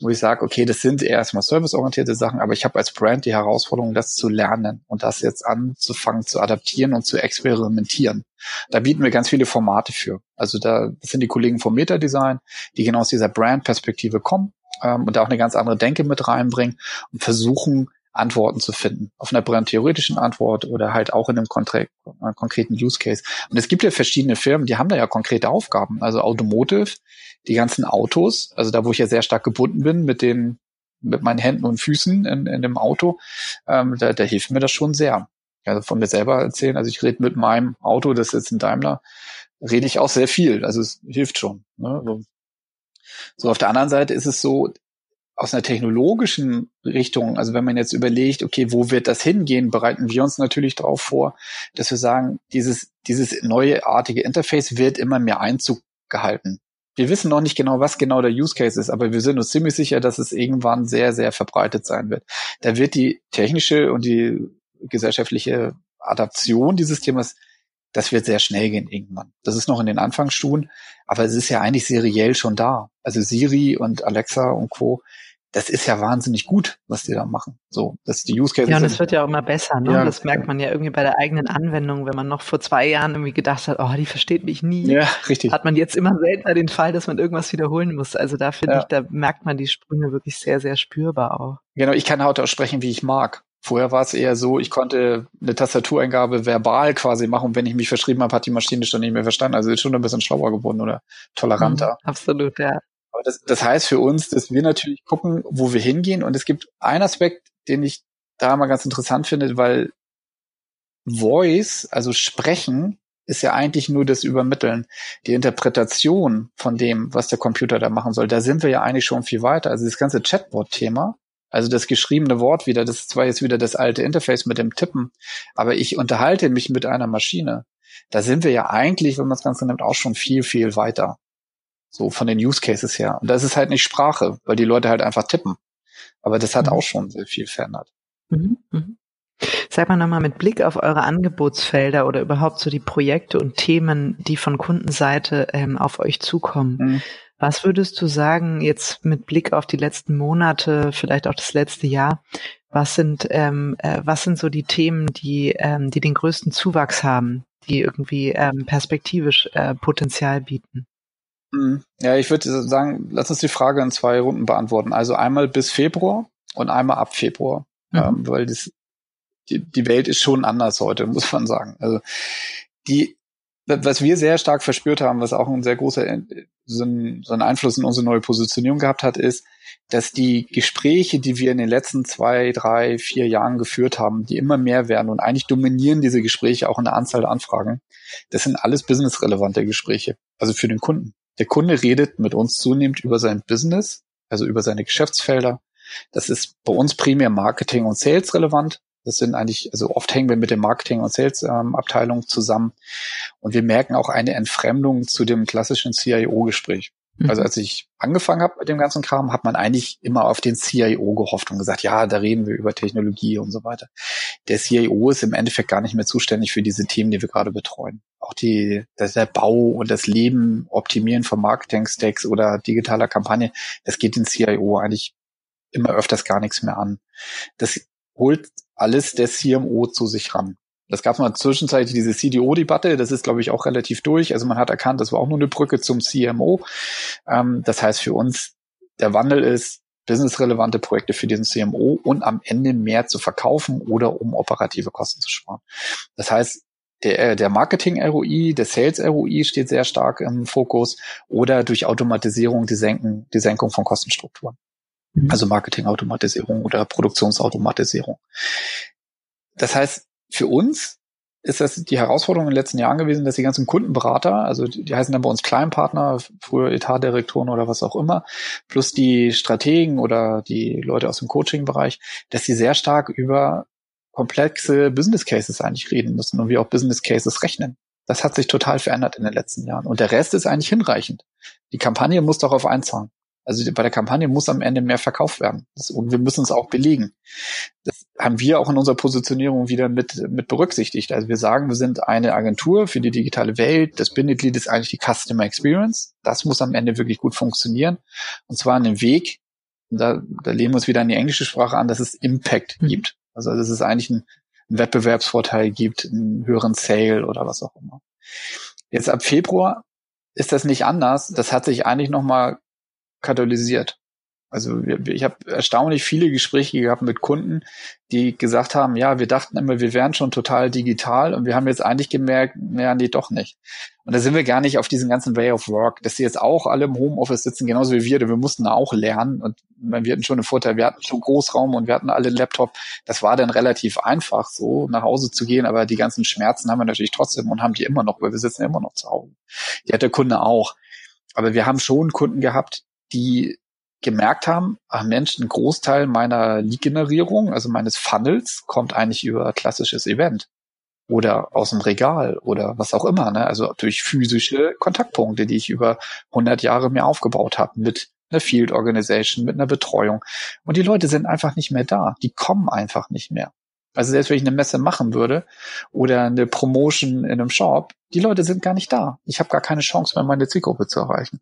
wo ich sage, okay, das sind erstmal serviceorientierte Sachen, aber ich habe als Brand die Herausforderung, das zu lernen und das jetzt anzufangen, zu adaptieren und zu experimentieren. Da bieten wir ganz viele Formate für. Also das sind die Kollegen vom Metadesign, die genau aus dieser Brand-Perspektive kommen und da auch eine ganz andere Denke mit reinbringen und versuchen, Antworten zu finden, auf einer brandtheoretischen Antwort oder halt auch in einem konkreten Use Case. Und es gibt ja verschiedene Firmen, die haben da ja konkrete Aufgaben, also Automotive, die ganzen Autos, also da, wo ich ja sehr stark gebunden bin mit meinen Händen und Füßen in dem Auto, da hilft mir das schon sehr. Also von mir selber erzählen, also ich rede mit meinem Auto, das ist jetzt ein Daimler, rede ich auch sehr viel, also es hilft schon, ne? So, auf der anderen Seite ist es so, aus einer technologischen Richtung, also wenn man jetzt überlegt, okay, wo wird das hingehen, bereiten wir uns natürlich darauf vor, dass wir sagen, dieses neuartige Interface wird immer mehr Einzug gehalten. Wir wissen noch nicht genau, was genau der Use Case ist, aber wir sind uns ziemlich sicher, dass es irgendwann sehr, sehr verbreitet sein wird. Da wird die technische und die gesellschaftliche Adaption dieses Themas, das wird sehr schnell gehen irgendwann. Das ist noch in den Anfangsstufen, aber es ist ja eigentlich seriell schon da. Also Siri und Alexa und Co., das ist ja wahnsinnig gut, was die da machen. So, dass die Use Cases. Ja, und es wird ja auch immer besser, ne? Ja. Das merkt man ja irgendwie bei der eigenen Anwendung, wenn man noch vor 2 Jahren irgendwie gedacht hat, oh, die versteht mich nie. Ja, richtig. Hat man jetzt immer seltener den Fall, dass man irgendwas wiederholen muss. Also da finde ich, da merkt man die Sprünge wirklich sehr, sehr spürbar auch. Genau, ich kann heute auch sprechen, wie ich mag. Vorher war es eher so, ich konnte eine Tastatureingabe verbal quasi machen und wenn ich mich verschrieben habe, hat die Maschine schon nicht mehr verstanden. Also ist schon ein bisschen schlauer geworden oder toleranter. Absolut, ja. Aber das heißt für uns, dass wir natürlich gucken, wo wir hingehen. Und es gibt einen Aspekt, den ich da mal ganz interessant finde, weil Voice, also Sprechen, ist ja eigentlich nur das Übermitteln, die Interpretation von dem, was der Computer da machen soll. Da sind wir ja eigentlich schon viel weiter. Also das ganze Chatbot-Thema, also das geschriebene Wort wieder, das ist zwar jetzt wieder das alte Interface mit dem Tippen, aber ich unterhalte mich mit einer Maschine. Da sind wir ja eigentlich, wenn man das Ganze nimmt, auch schon viel, viel weiter. So von den Use Cases her. Und das ist halt nicht Sprache, weil die Leute halt einfach tippen. Aber das hat auch schon sehr viel verändert. Sag mal nochmal mit Blick auf eure Angebotsfelder oder überhaupt so die Projekte und Themen, die von Kundenseite auf euch zukommen. Was würdest du sagen, jetzt mit Blick auf die letzten Monate, vielleicht auch das letzte Jahr, was sind so die Themen, die den größten Zuwachs haben, die irgendwie perspektivisch Potenzial bieten? Ja, ich würde sagen, lass uns die Frage in 2 Runden beantworten. Also einmal bis Februar und einmal ab Februar, weil die Welt ist schon anders heute, muss man sagen. Also die was wir sehr stark verspürt haben, was auch ein sehr großer so einen Einfluss in unsere neue Positionierung gehabt hat, ist, dass die Gespräche, die wir in den letzten 2, 3, 4 Jahren geführt haben, die immer mehr werden und eigentlich dominieren diese Gespräche auch in der Anzahl der Anfragen, das sind alles businessrelevante Gespräche, also für den Kunden. Der Kunde redet mit uns zunehmend über sein Business, also über seine Geschäftsfelder. Das ist bei uns primär Marketing und Sales relevant. Das sind eigentlich, also oft hängen wir mit dem Marketing- und Sales-Abteilung zusammen. Und wir merken auch eine Entfremdung zu dem klassischen CIO-Gespräch. Mhm. Also als ich angefangen habe mit dem ganzen Kram, hat man eigentlich immer auf den CIO gehofft und gesagt, ja, da reden wir über Technologie und so weiter. Der CIO ist im Endeffekt gar nicht mehr zuständig für diese Themen, die wir gerade betreuen. Auch der Bau und das Leben, Optimieren von Marketing-Stacks oder digitaler Kampagne, das geht den CIO eigentlich immer öfters gar nichts mehr an. Das holt alles der CMO zu sich ran. Das gab es mal zwischenzeitlich diese CDO-Debatte, das ist, glaube ich, auch relativ durch. Also man hat erkannt, das war auch nur eine Brücke zum CMO. Das heißt für uns, der Wandel ist, businessrelevante Projekte für diesen CMO und am Ende mehr zu verkaufen oder um operative Kosten zu sparen. Das heißt, der Marketing-ROI, der Sales-ROI steht sehr stark im Fokus oder durch Automatisierung die Senkung von Kostenstrukturen. Also Marketingautomatisierung oder Produktionsautomatisierung. Das heißt, für uns ist das die Herausforderung in den letzten Jahren gewesen, dass die ganzen Kundenberater, also die heißen dann bei uns Kleinpartner, früher Etatdirektoren oder was auch immer, plus die Strategen oder die Leute aus dem Coaching-Bereich, dass sie sehr stark über komplexe Business Cases eigentlich reden müssen und wie auch Business Cases rechnen. Das hat sich total verändert in den letzten Jahren. Und der Rest ist eigentlich hinreichend. Die Kampagne muss darauf einzahlen. Also bei der Kampagne muss am Ende mehr verkauft werden. Und wir müssen es auch belegen. Das haben wir auch in unserer Positionierung wieder mit berücksichtigt. Also wir sagen, wir sind eine Agentur für die digitale Welt. Das Bindeglied ist eigentlich die Customer Experience. Das muss am Ende wirklich gut funktionieren. Und zwar an dem Weg, da lehnen wir uns wieder in die englische Sprache an, dass es Impact gibt. Also dass es eigentlich einen Wettbewerbsvorteil gibt, einen höheren Sale oder was auch immer. Jetzt ab Februar ist das nicht anders. Das hat sich eigentlich nochmal katalysiert. Also ich habe erstaunlich viele Gespräche gehabt mit Kunden, die gesagt haben, ja, wir dachten immer, wir wären schon total digital und wir haben jetzt eigentlich gemerkt, naja, nee, doch nicht. Und da sind wir gar nicht auf diesen ganzen Way of Work, dass sie jetzt auch alle im Homeoffice sitzen, genauso wie wir, denn wir mussten auch lernen und wir hatten schon einen Vorteil, wir hatten schon Großraum und wir hatten alle einen Laptop. Das war dann relativ einfach, so nach Hause zu gehen, aber die ganzen Schmerzen haben wir natürlich trotzdem und haben die immer noch, weil wir sitzen immer noch zu Hause. Die hat der Kunde auch. Aber wir haben schon Kunden gehabt, die gemerkt haben, ach Mensch, ein Großteil meiner Lead-Generierung, also meines Funnels, kommt eigentlich über klassisches Event oder aus dem Regal oder was auch immer, ne? Also durch physische Kontaktpunkte, die ich über 100 Jahre mir aufgebaut habe mit einer Field Organization, mit einer Betreuung. Und die Leute sind einfach nicht mehr da. Die kommen einfach nicht mehr. Also selbst wenn ich eine Messe machen würde oder eine Promotion in einem Shop, die Leute sind gar nicht da. Ich habe gar keine Chance mehr, meine Zielgruppe zu erreichen.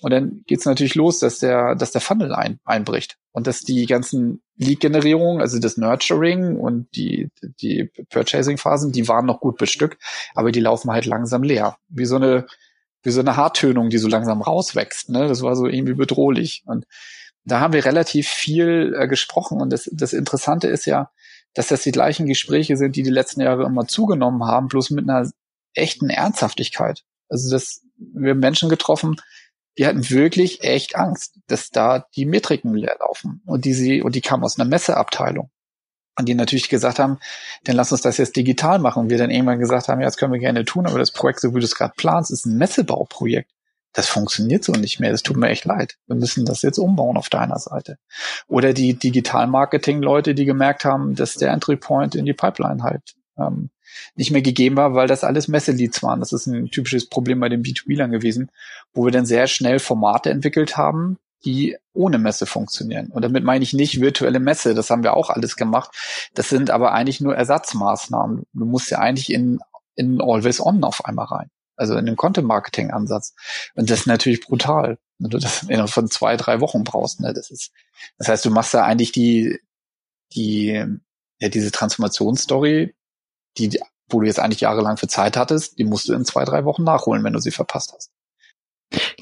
Und dann geht's natürlich los, dass der Funnel einbricht und dass die ganzen Lead-Generierungen, also das Nurturing und die Purchasing-Phasen, die waren noch gut bestückt, aber die laufen halt langsam leer. Wie so eine Haartönung, die so langsam rauswächst, ne? Das war so irgendwie bedrohlich. Und da haben wir relativ viel gesprochen. Und das Interessante ist ja, dass das die gleichen Gespräche sind, die letzten Jahre immer zugenommen haben, bloß mit einer echten Ernsthaftigkeit. Also wir haben Menschen getroffen, die hatten wirklich echt Angst, dass da die Metriken leer laufen und die kamen aus einer Messeabteilung und die natürlich gesagt haben, dann lass uns das jetzt digital machen. Und wir dann irgendwann gesagt haben, ja, das können wir gerne tun, aber das Projekt, so wie du es gerade planst, ist ein Messebauprojekt. Das funktioniert so nicht mehr, das tut mir echt leid. Wir müssen das jetzt umbauen auf deiner Seite. Oder die Digital-Marketing-Leute, die gemerkt haben, dass der Entry-Point in die Pipeline halt nicht mehr gegeben war, weil das alles Messeleads waren. Das ist ein typisches Problem bei den B2B-Lern gewesen, wo wir dann sehr schnell Formate entwickelt haben, die ohne Messe funktionieren. Und damit meine ich nicht virtuelle Messe, das haben wir auch alles gemacht. Das sind aber eigentlich nur Ersatzmaßnahmen. Du musst ja eigentlich in Always-On auf einmal rein. Also in den Content-Marketing-Ansatz. Und das ist natürlich brutal, wenn du das innerhalb von 2, 3 Wochen brauchst. Ne? Das heißt, du machst da eigentlich diese Transformationsstory, wo du jetzt eigentlich jahrelang für Zeit hattest, die musst du in 2, 3 Wochen nachholen, wenn du sie verpasst hast.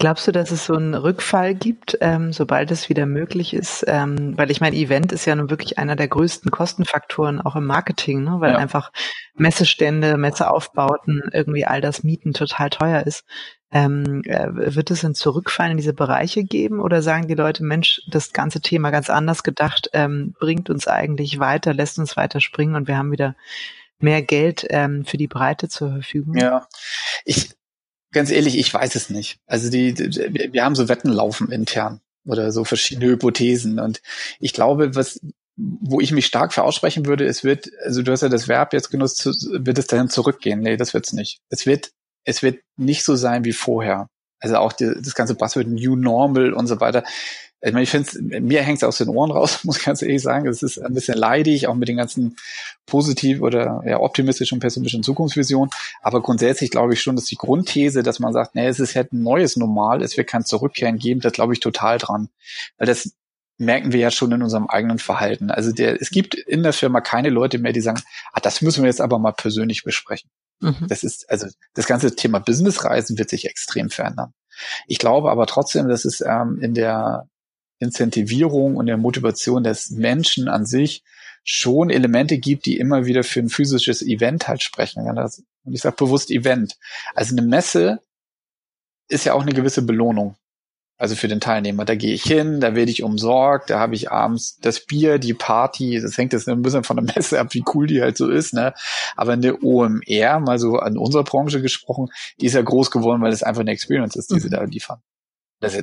Glaubst du, dass es so einen Rückfall gibt, sobald es wieder möglich ist? Weil ich meine, Event ist ja nun wirklich einer der größten Kostenfaktoren auch im Marketing, ne? Weil einfach Messestände, Messeaufbauten, irgendwie all das Mieten total teuer ist. Wird es ein Zurückfallen in diese Bereiche geben oder sagen die Leute, Mensch, das ganze Thema ganz anders gedacht, bringt uns eigentlich weiter, lässt uns weiter springen und wir haben wieder mehr Geld für die Breite zur Verfügung? Ja, ganz ehrlich, ich weiß es nicht. Also wir haben so Wetten laufen intern oder so verschiedene Hypothesen und ich glaube, wo ich mich stark für aussprechen würde, also du hast ja das Verb jetzt genutzt, wird es dahin zurückgehen? Nee, das wird's nicht. Es wird nicht so sein wie vorher. Also auch das ganze Buzzword New Normal und so weiter. Ich meine, mir hängt's aus den Ohren raus, muss ich ganz ehrlich sagen. Es ist ein bisschen leidig, auch mit den ganzen positiv oder ja, optimistischen und pessimistischen Zukunftsvisionen. Aber grundsätzlich glaube ich schon, dass die Grundthese, dass man sagt, nee, es ist halt ein neues Normal, es wird kein Zurückkehren geben, da glaube ich total dran. Weil das merken wir ja schon in unserem eigenen Verhalten. Also es gibt in der Firma keine Leute mehr, die sagen, das müssen wir jetzt aber mal persönlich besprechen. Das ist, also das ganze Thema Businessreisen wird sich extrem verändern. Ich glaube aber trotzdem, dass es in der Incentivierung und der Motivation des Menschen an sich schon Elemente gibt, die immer wieder für ein physisches Event halt sprechen. Und ich sage bewusst Event. Also eine Messe ist ja auch eine gewisse Belohnung. Also für den Teilnehmer, da gehe ich hin, da werde ich umsorgt, da habe ich abends das Bier, die Party, das hängt jetzt ein bisschen von der Messe ab, wie cool die halt so ist, ne? Aber eine OMR, mal so an unserer Branche gesprochen, die ist ja groß geworden, weil es einfach eine Experience ist, die sie da liefern. Das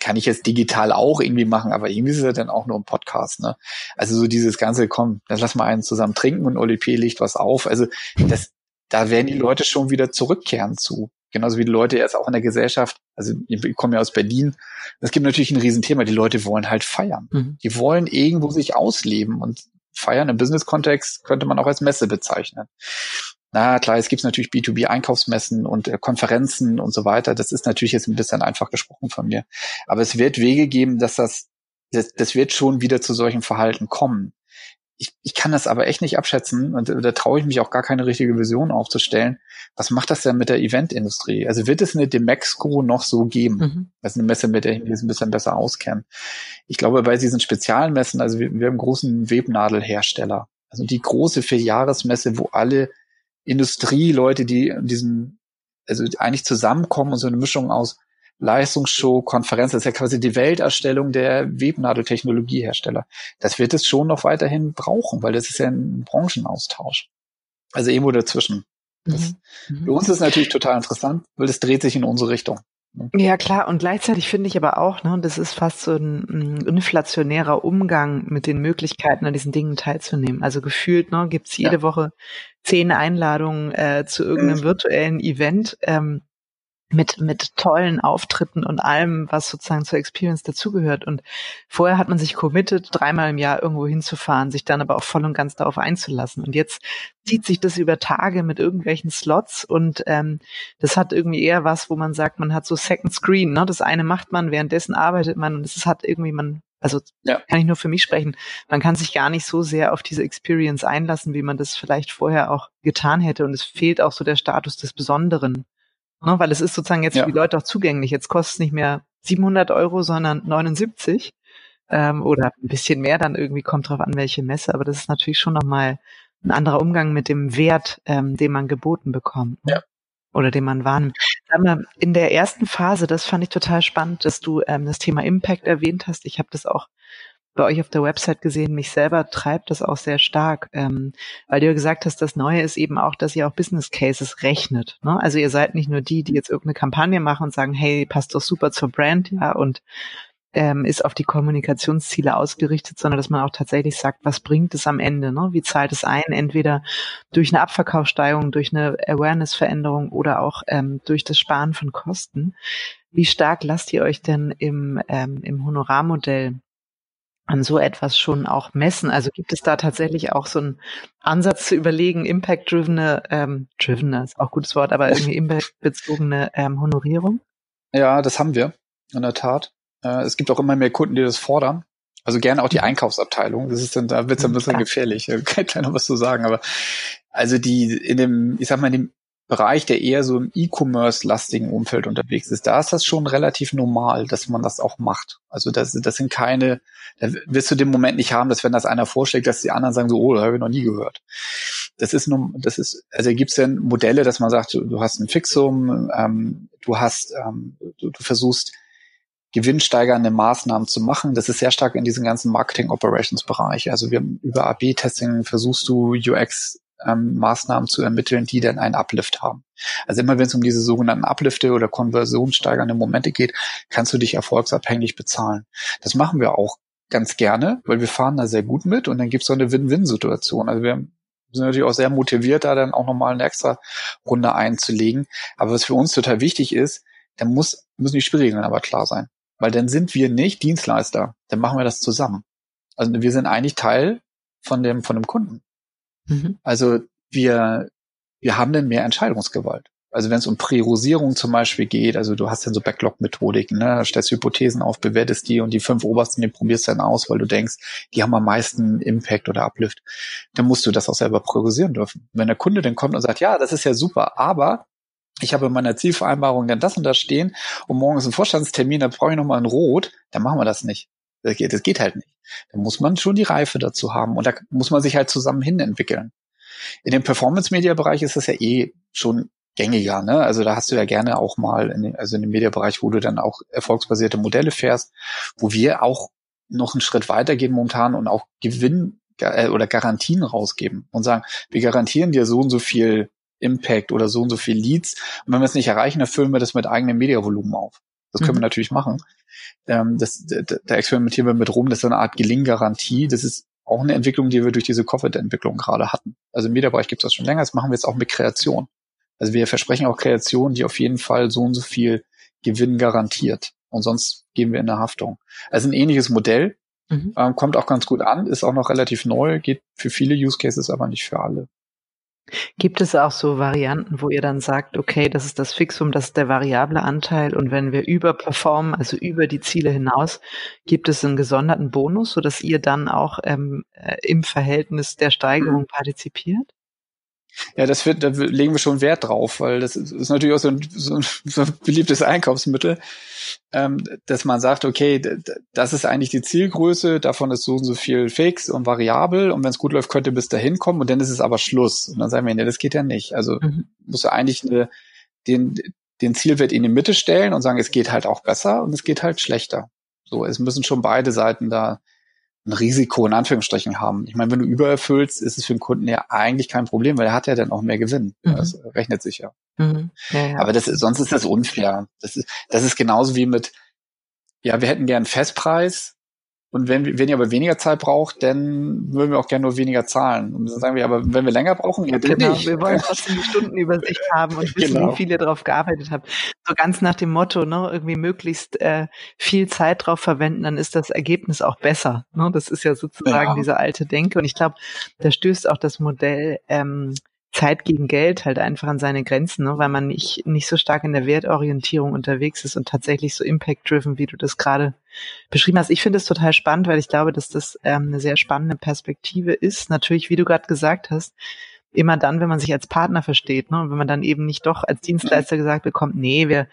kann ich jetzt digital auch irgendwie machen, aber irgendwie ist es ja dann auch nur ein Podcast, ne? Also so dieses ganze, komm, dann lass mal einen zusammen trinken und Oli P. legt was auf. Also da werden die Leute schon wieder zurückkehren zu. Genauso wie die Leute jetzt auch in der Gesellschaft, also ich komme ja aus Berlin, es gibt natürlich ein Riesenthema, die Leute wollen halt feiern. Die wollen irgendwo sich ausleben und feiern im Business-Kontext könnte man auch als Messe bezeichnen. Na klar, es gibt natürlich B2B-Einkaufsmessen und Konferenzen und so weiter. Das ist natürlich jetzt ein bisschen einfach gesprochen von mir. Aber es wird Wege geben, dass das wird schon wieder zu solchen Verhalten kommen. Ich kann das aber echt nicht abschätzen und da traue ich mich auch gar keine richtige Vision aufzustellen. Was macht das denn mit der Eventindustrie? Also wird es eine Demexco noch so geben? Das ist eine Messe, mit der ich mich ein bisschen besser auskenne. Ich glaube, bei diesen Spezialmessen, also wir haben einen großen Webnadelhersteller, also die große Vierjahresmesse, wo alle Industrieleute, die in diesem, also eigentlich zusammenkommen und so eine Mischung aus Leistungsshow, Konferenz, das ist ja quasi die Welterstellung der Webnadeltechnologiehersteller. Das wird es schon noch weiterhin brauchen, weil das ist ja ein Branchenaustausch. Also irgendwo dazwischen. Für uns ist es natürlich total interessant, weil es dreht sich in unsere Richtung. Ja, klar. Und gleichzeitig finde ich aber auch, ne, das ist fast so ein inflationärer Umgang mit den Möglichkeiten, an diesen Dingen teilzunehmen. Also gefühlt, ne, gibt's jede Woche 10 Einladungen zu irgendeinem virtuellen Event, mit tollen Auftritten und allem, was sozusagen zur Experience dazugehört. Und vorher hat man sich committed, 3-mal im Jahr irgendwo hinzufahren, sich dann aber auch voll und ganz darauf einzulassen. Und jetzt zieht sich das über Tage mit irgendwelchen Slots und das hat irgendwie eher was, wo man sagt, man hat so Second Screen, ne? Das eine macht man, währenddessen arbeitet man und es hat irgendwie kann ich nur für mich sprechen, man kann sich gar nicht so sehr auf diese Experience einlassen, wie man das vielleicht vorher auch getan hätte. Und es fehlt auch so der Status des Besonderen. Ne, weil es ist sozusagen jetzt für die Leute auch zugänglich. Jetzt kostet es nicht mehr 700 Euro, sondern 79 oder ein bisschen mehr dann irgendwie, kommt drauf an, welche Messe. Aber das ist natürlich schon nochmal ein anderer Umgang mit dem Wert, den man geboten bekommt oder den man wahrnimmt. In der ersten Phase, das fand ich total spannend, dass du das Thema Impact erwähnt hast. Ich habe das auch bei euch auf der Website gesehen, mich selber treibt das auch sehr stark, weil du ja gesagt hast, das Neue ist eben auch, dass ihr auch Business Cases rechnet, ne? Also ihr seid nicht nur die jetzt irgendeine Kampagne machen und sagen, hey, passt doch super zur Brand, und ist auf die Kommunikationsziele ausgerichtet, sondern dass man auch tatsächlich sagt, was bringt es am Ende, ne? Wie zahlt es ein, entweder durch eine Abverkaufssteigerung, durch eine Awareness-Veränderung oder auch durch das Sparen von Kosten. Wie stark lasst ihr euch denn im Honorarmodell an so etwas schon auch messen? Also gibt es da tatsächlich auch so einen Ansatz zu überlegen, impact-drivene, ist auch ein gutes Wort, aber irgendwie impact-bezogene Honorierung? Ja, das haben wir, in der Tat. Es gibt auch immer mehr Kunden, die das fordern. Also gerne auch die Einkaufsabteilung. Das ist dann, da wird's ein bisschen gefährlich. Kann ich leider was zu sagen, aber also in dem Bereich, der eher so im E-Commerce-lastigen Umfeld unterwegs ist, da ist das schon relativ normal, dass man das auch macht. Also das sind keine, da wirst du den Moment nicht haben, dass wenn das einer vorschlägt, dass die anderen sagen so, oh, das habe ich noch nie gehört. Also gibt es denn Modelle, dass man sagt, du hast ein Fixum, du versuchst gewinnsteigernde Maßnahmen zu machen. Das ist sehr stark in diesem ganzen Marketing-Operations-Bereich. Also wir haben über AB-Testing versuchst du UX Maßnahmen zu ermitteln, die dann einen Uplift haben. Also immer wenn es um diese sogenannten Uplifte oder konversionssteigernde Momente geht, kannst du dich erfolgsabhängig bezahlen. Das machen wir auch ganz gerne, weil wir fahren da sehr gut mit und dann gibt es so eine Win-Win-Situation. Also wir sind natürlich auch sehr motiviert, da dann auch nochmal eine extra Runde einzulegen. Aber was für uns total wichtig ist, da müssen die Spielregeln aber klar sein. Weil dann sind wir nicht Dienstleister. Dann machen wir das zusammen. Also wir sind eigentlich Teil von dem Kunden. Also wir haben dann mehr Entscheidungsgewalt. Also wenn es um Priorisierung zum Beispiel geht, also du hast dann so Backlog-Methodiken, ne? Stellst Hypothesen auf, bewertest die und die 5 obersten, die probierst dann aus, weil du denkst, die haben am meisten Impact oder Uplift. Dann musst du das auch selber priorisieren dürfen. Wenn der Kunde dann kommt und sagt, ja, das ist ja super, aber ich habe in meiner Zielvereinbarung dann das und das stehen und morgen ist ein Vorstandstermin, da brauche ich nochmal ein Rot, dann machen wir das nicht. Das geht halt nicht. Da muss man schon die Reife dazu haben und da muss man sich halt zusammen hin entwickeln. In dem Performance-Media-Bereich ist das ja eh schon gängiger, ne? Also da hast du ja gerne auch mal, in dem Media-Bereich, wo du dann auch erfolgsbasierte Modelle fährst, wo wir auch noch einen Schritt weiter gehen momentan und auch Gewinn oder Garantien rausgeben und sagen, wir garantieren dir so und so viel Impact oder so und so viel Leads und wenn wir es nicht erreichen, dann füllen wir das mit eigenem Media-Volumen auf. Das können wir natürlich machen. Da experimentieren wir mit rum. Das ist so eine Art Gelinggarantie. Das ist auch eine Entwicklung, die wir durch diese Covid-Entwicklung gerade hatten. Also im Medienbereich gibt es das schon länger. Das machen wir jetzt auch mit Kreation. Also wir versprechen auch Kreation, die auf jeden Fall so und so viel Gewinn garantiert. Und sonst gehen wir in eine Haftung. Also ein ähnliches Modell. Kommt auch ganz gut an. Ist auch noch relativ neu. Geht für viele Use Cases, aber nicht für alle. Gibt es auch so Varianten, wo ihr dann sagt, okay, das ist das Fixum, das ist der variable Anteil und wenn wir überperformen, also über die Ziele hinaus, gibt es einen gesonderten Bonus, sodass ihr dann auch im Verhältnis der Steigerung partizipiert? Ja, da legen wir schon Wert drauf, weil das ist natürlich auch so ein beliebtes Einkaufsmittel, dass man sagt, okay, das ist eigentlich die Zielgröße, davon ist so und so viel fix und variabel und wenn es gut läuft, könnt ihr bis dahin kommen und dann ist es aber Schluss. Und dann sagen wir, nee, das geht ja nicht. Also musst du eigentlich den Zielwert in die Mitte stellen und sagen, es geht halt auch besser und es geht halt schlechter. So, es müssen schon beide Seiten da ein Risiko in Anführungsstrichen haben. Ich meine, wenn du übererfüllst, ist es für den Kunden ja eigentlich kein Problem, weil er hat ja dann auch mehr Gewinn. Das rechnet sich ja. Ja. Aber sonst ist das unfair. Das ist genauso wie mit, ja, wir hätten gern einen Festpreis und wenn ihr aber weniger Zeit braucht, dann würden wir auch gerne nur weniger zahlen. Und dann sagen wir, aber wenn wir länger brauchen, ja, dann nicht. Wir wollen trotzdem die Stundenübersicht haben und wissen, wie viel ihr drauf gearbeitet habt. So ganz nach dem Motto, ne, irgendwie möglichst viel Zeit drauf verwenden, dann ist das Ergebnis auch besser. Ne? Das ist ja sozusagen diese alte Denke. Und ich glaube, da stößt auch das Modell Zeit gegen Geld halt einfach an seine Grenzen, ne? Weil man nicht so stark in der Wertorientierung unterwegs ist und tatsächlich so impact-driven, wie du das gerade beschrieben hast. Ich finde es total spannend, weil ich glaube, dass das eine sehr spannende Perspektive ist. Natürlich, wie du gerade gesagt hast, immer dann, wenn man sich als Partner versteht, ne? Und wenn man dann eben nicht doch als Dienstleister gesagt bekommt, nee, wir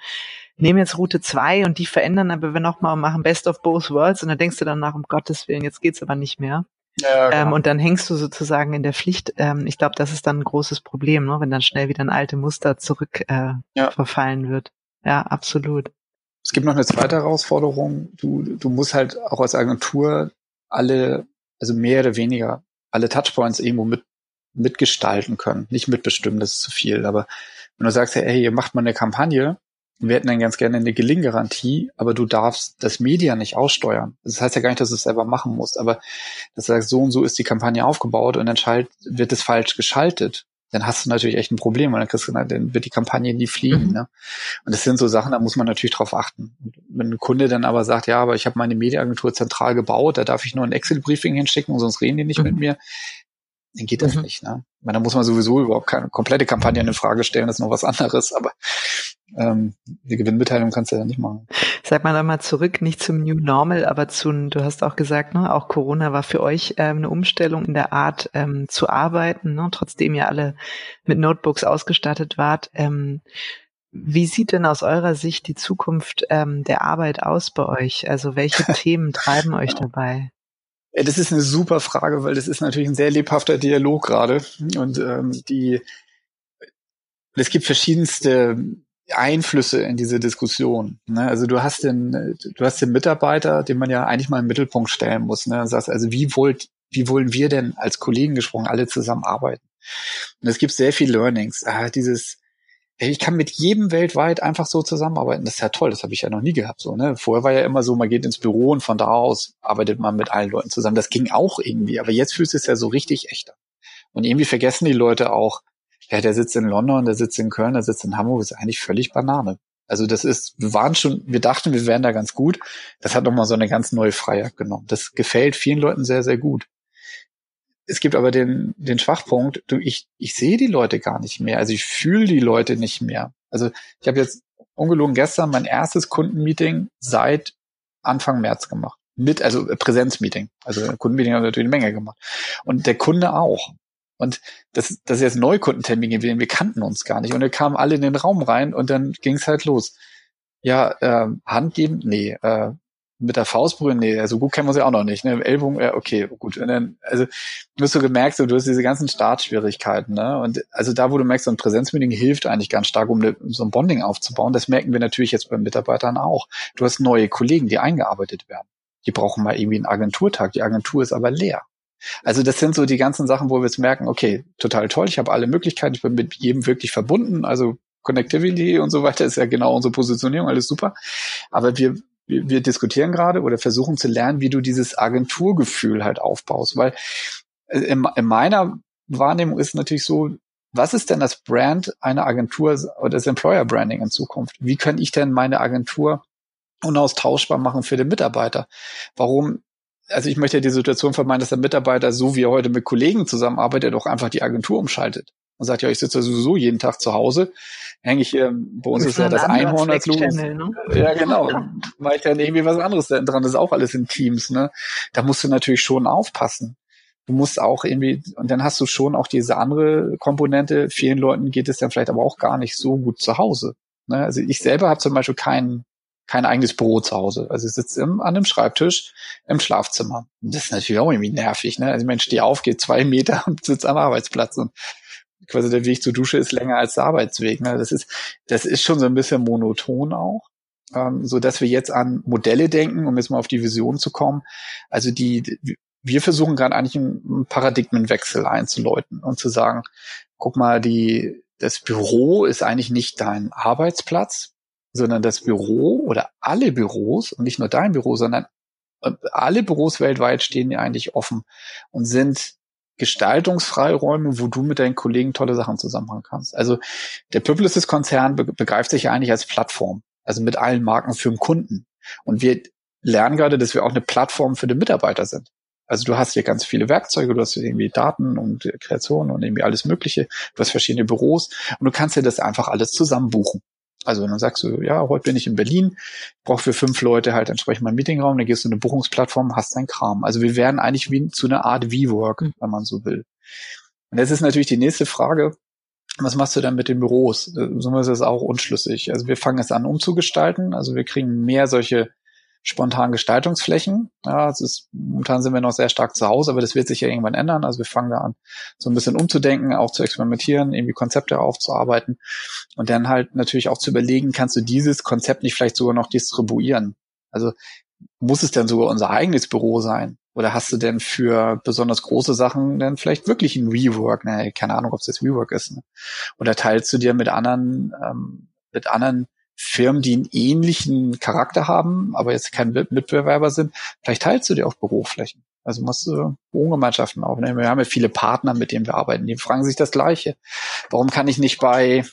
nehmen jetzt Route 2 und die verändern, aber wir nochmal machen Best of Both Worlds und dann denkst du danach, um Gottes Willen, jetzt geht's aber nicht mehr. Ja, genau. Und dann hängst du sozusagen in der Pflicht. Ich glaube, das ist dann ein großes Problem, ne? Wenn dann schnell wieder ein alte Muster zurück verfallen wird. Ja, absolut. Es gibt noch eine zweite Herausforderung. Du musst halt auch als Agentur mehr oder weniger, alle Touchpoints irgendwo mitgestalten können. Nicht mitbestimmen, das ist zu viel. Aber wenn du sagst, hey, ihr macht mal eine Kampagne, wir hätten dann ganz gerne eine Gelinggarantie, aber du darfst das Media nicht aussteuern. Das heißt ja gar nicht, dass du es selber machen musst, aber das heißt, so und so ist die Kampagne aufgebaut und dann wird es falsch geschaltet. Dann hast du natürlich echt ein Problem, weil dann wird die Kampagne nie fliegen. Ne? Und das sind so Sachen, da muss man natürlich drauf achten. Und wenn ein Kunde dann aber sagt, ja, aber ich habe meine Mediaagentur zentral gebaut, da darf ich nur ein Excel-Briefing hinschicken, sonst reden die nicht mit mir, dann geht das nicht. Ne? Ich meine, da muss man sowieso überhaupt keine komplette Kampagne in Frage stellen, das ist noch was anderes, aber eine Gewinnbeteiligung kannst du ja nicht machen. Sag mal nochmal zurück, nicht zum New Normal, aber zu, du hast auch gesagt, ne, auch Corona war für euch eine Umstellung in der Art zu arbeiten, ne, trotzdem ihr alle mit Notebooks ausgestattet wart. Wie sieht denn aus eurer Sicht die Zukunft der Arbeit aus bei euch? Also welche Themen treiben euch dabei? Das ist eine super Frage, weil das ist natürlich ein sehr lebhafter Dialog gerade. Und es gibt verschiedenste Einflüsse in diese Diskussion. Ne? Also du hast den Mitarbeiter, den man ja eigentlich mal im Mittelpunkt stellen muss. Ne? Und sagst, also wie wollen wir denn als Kollegen gesprochen alle zusammenarbeiten? Und es gibt sehr viel Learnings. Ich kann mit jedem weltweit einfach so zusammenarbeiten. Das ist ja toll, das habe ich ja noch nie gehabt. So, ne? Vorher war ja immer so, man geht ins Büro und von da aus arbeitet man mit allen Leuten zusammen. Das ging auch irgendwie, aber jetzt fühlt es ja so richtig echt an. Und irgendwie vergessen die Leute auch, ja, der sitzt in London, der sitzt in Köln, der sitzt in Hamburg, ist eigentlich völlig Banane. Also wir dachten, wir wären da ganz gut. Das hat nochmal so eine ganz neue Freiheit genommen. Das gefällt vielen Leuten sehr, sehr gut. Es gibt aber den Schwachpunkt, ich sehe die Leute gar nicht mehr, also ich fühle die Leute nicht mehr. Also ich habe jetzt ungelogen gestern mein erstes Kundenmeeting seit Anfang März gemacht. Also Präsenzmeeting. Also Kundenmeeting haben wir natürlich eine Menge gemacht. Und der Kunde auch. Und das ist jetzt ein Neukundentermin gewesen, wir kannten uns gar nicht. Und wir kamen alle in den Raum rein und dann ging es halt los. Ja, Hand geben? Nee, mit der Faust berühren? Nee, so gut kennen wir sie auch noch nicht. Ne? Ellbogen, ja, okay, gut. Und dann, also du hast diese ganzen Startschwierigkeiten. Ne? Und also da, wo du merkst, so ein Präsenzmeeting hilft eigentlich ganz stark, um so ein Bonding aufzubauen. Das merken wir natürlich jetzt bei Mitarbeitern auch. Du hast neue Kollegen, die eingearbeitet werden. Die brauchen mal irgendwie einen Agenturtag. Die Agentur ist aber leer. Also das sind so die ganzen Sachen, wo wir jetzt merken, okay, total toll, ich habe alle Möglichkeiten, ich bin mit jedem wirklich verbunden, also Connectivity und so weiter ist ja genau unsere Positionierung, alles super. Aber wir diskutieren gerade oder versuchen zu lernen, wie du dieses Agenturgefühl halt aufbaust, weil in meiner Wahrnehmung ist natürlich so, was ist denn das Brand einer Agentur oder das Employer Branding in Zukunft? Wie kann ich denn meine Agentur unaustauschbar machen für den Mitarbeiter? Also ich möchte ja die Situation vermeiden, dass der Mitarbeiter, so wie er heute mit Kollegen zusammenarbeitet, auch einfach die Agentur umschaltet und sagt, ja, ich sitze sowieso jeden Tag zu Hause, hänge ich hier, bei uns ist ja das Einhorn als Logo. Ne? Ja, genau. Mache ich dann irgendwie was anderes dran, das ist auch alles in Teams. Ne? Da musst du natürlich schon aufpassen. Du musst auch irgendwie, und dann hast du schon auch diese andere Komponente, vielen Leuten geht es dann vielleicht aber auch gar nicht so gut zu Hause. Ne? Also ich selber habe zum Beispiel kein eigenes Büro zu Hause. Also ich sitze an einem Schreibtisch im Schlafzimmer. Und das ist natürlich auch irgendwie nervig. Ne? Also ich stehe auf, gehe 2 Meter und sitze am Arbeitsplatz. Und quasi der Weg zur Dusche ist länger als der Arbeitsweg. Ne? Das ist schon so ein bisschen monoton auch. Sodass wir jetzt an Modelle denken, um jetzt mal auf die Vision zu kommen. Also wir versuchen gerade eigentlich einen Paradigmenwechsel einzuläuten und zu sagen, guck mal, das Büro ist eigentlich nicht dein Arbeitsplatz, sondern das Büro oder alle Büros, und nicht nur dein Büro, sondern alle Büros weltweit stehen ja eigentlich offen und sind Gestaltungsfreiräume, wo du mit deinen Kollegen tolle Sachen zusammen machen kannst. Also der Publicis-Konzern begreift sich ja eigentlich als Plattform, also mit allen Marken für den Kunden. Und wir lernen gerade, dass wir auch eine Plattform für den Mitarbeiter sind. Also du hast hier ganz viele Werkzeuge, du hast hier irgendwie Daten und Kreationen und irgendwie alles Mögliche, du hast verschiedene Büros und du kannst dir das einfach alles zusammen buchen. Also wenn du sagst, so, ja, heute bin ich in Berlin, brauche für 5 Leute halt entsprechend mal einen Meetingraum, dann gehst du in eine Buchungsplattform, hast deinen Kram. Also wir werden eigentlich wie zu einer Art WeWork, wenn man so will. Und das ist natürlich die nächste Frage, was machst du dann mit den Büros? So ist das auch unschlüssig. Also wir fangen jetzt an umzugestalten, also wir kriegen mehr solche spontanen Gestaltungsflächen. Ja, momentan sind wir noch sehr stark zu Hause, aber das wird sich ja irgendwann ändern. Also wir fangen da an, so ein bisschen umzudenken, auch zu experimentieren, irgendwie Konzepte aufzuarbeiten und dann halt natürlich auch zu überlegen, kannst du dieses Konzept nicht vielleicht sogar noch distribuieren? Also muss es denn sogar unser eigenes Büro sein? Oder hast du denn für besonders große Sachen dann vielleicht wirklich ein Rework? Naja, keine Ahnung, ob es jetzt Rework ist. Ne? Oder teilst du dir mit anderen Firmen, die einen ähnlichen Charakter haben, aber jetzt kein Mitbewerber sind, vielleicht teilst du dir auch Büroflächen. Also musst du Bürogemeinschaften aufnehmen. Wir haben ja viele Partner, mit denen wir arbeiten. Die fragen sich das Gleiche. Warum kann ich nicht bei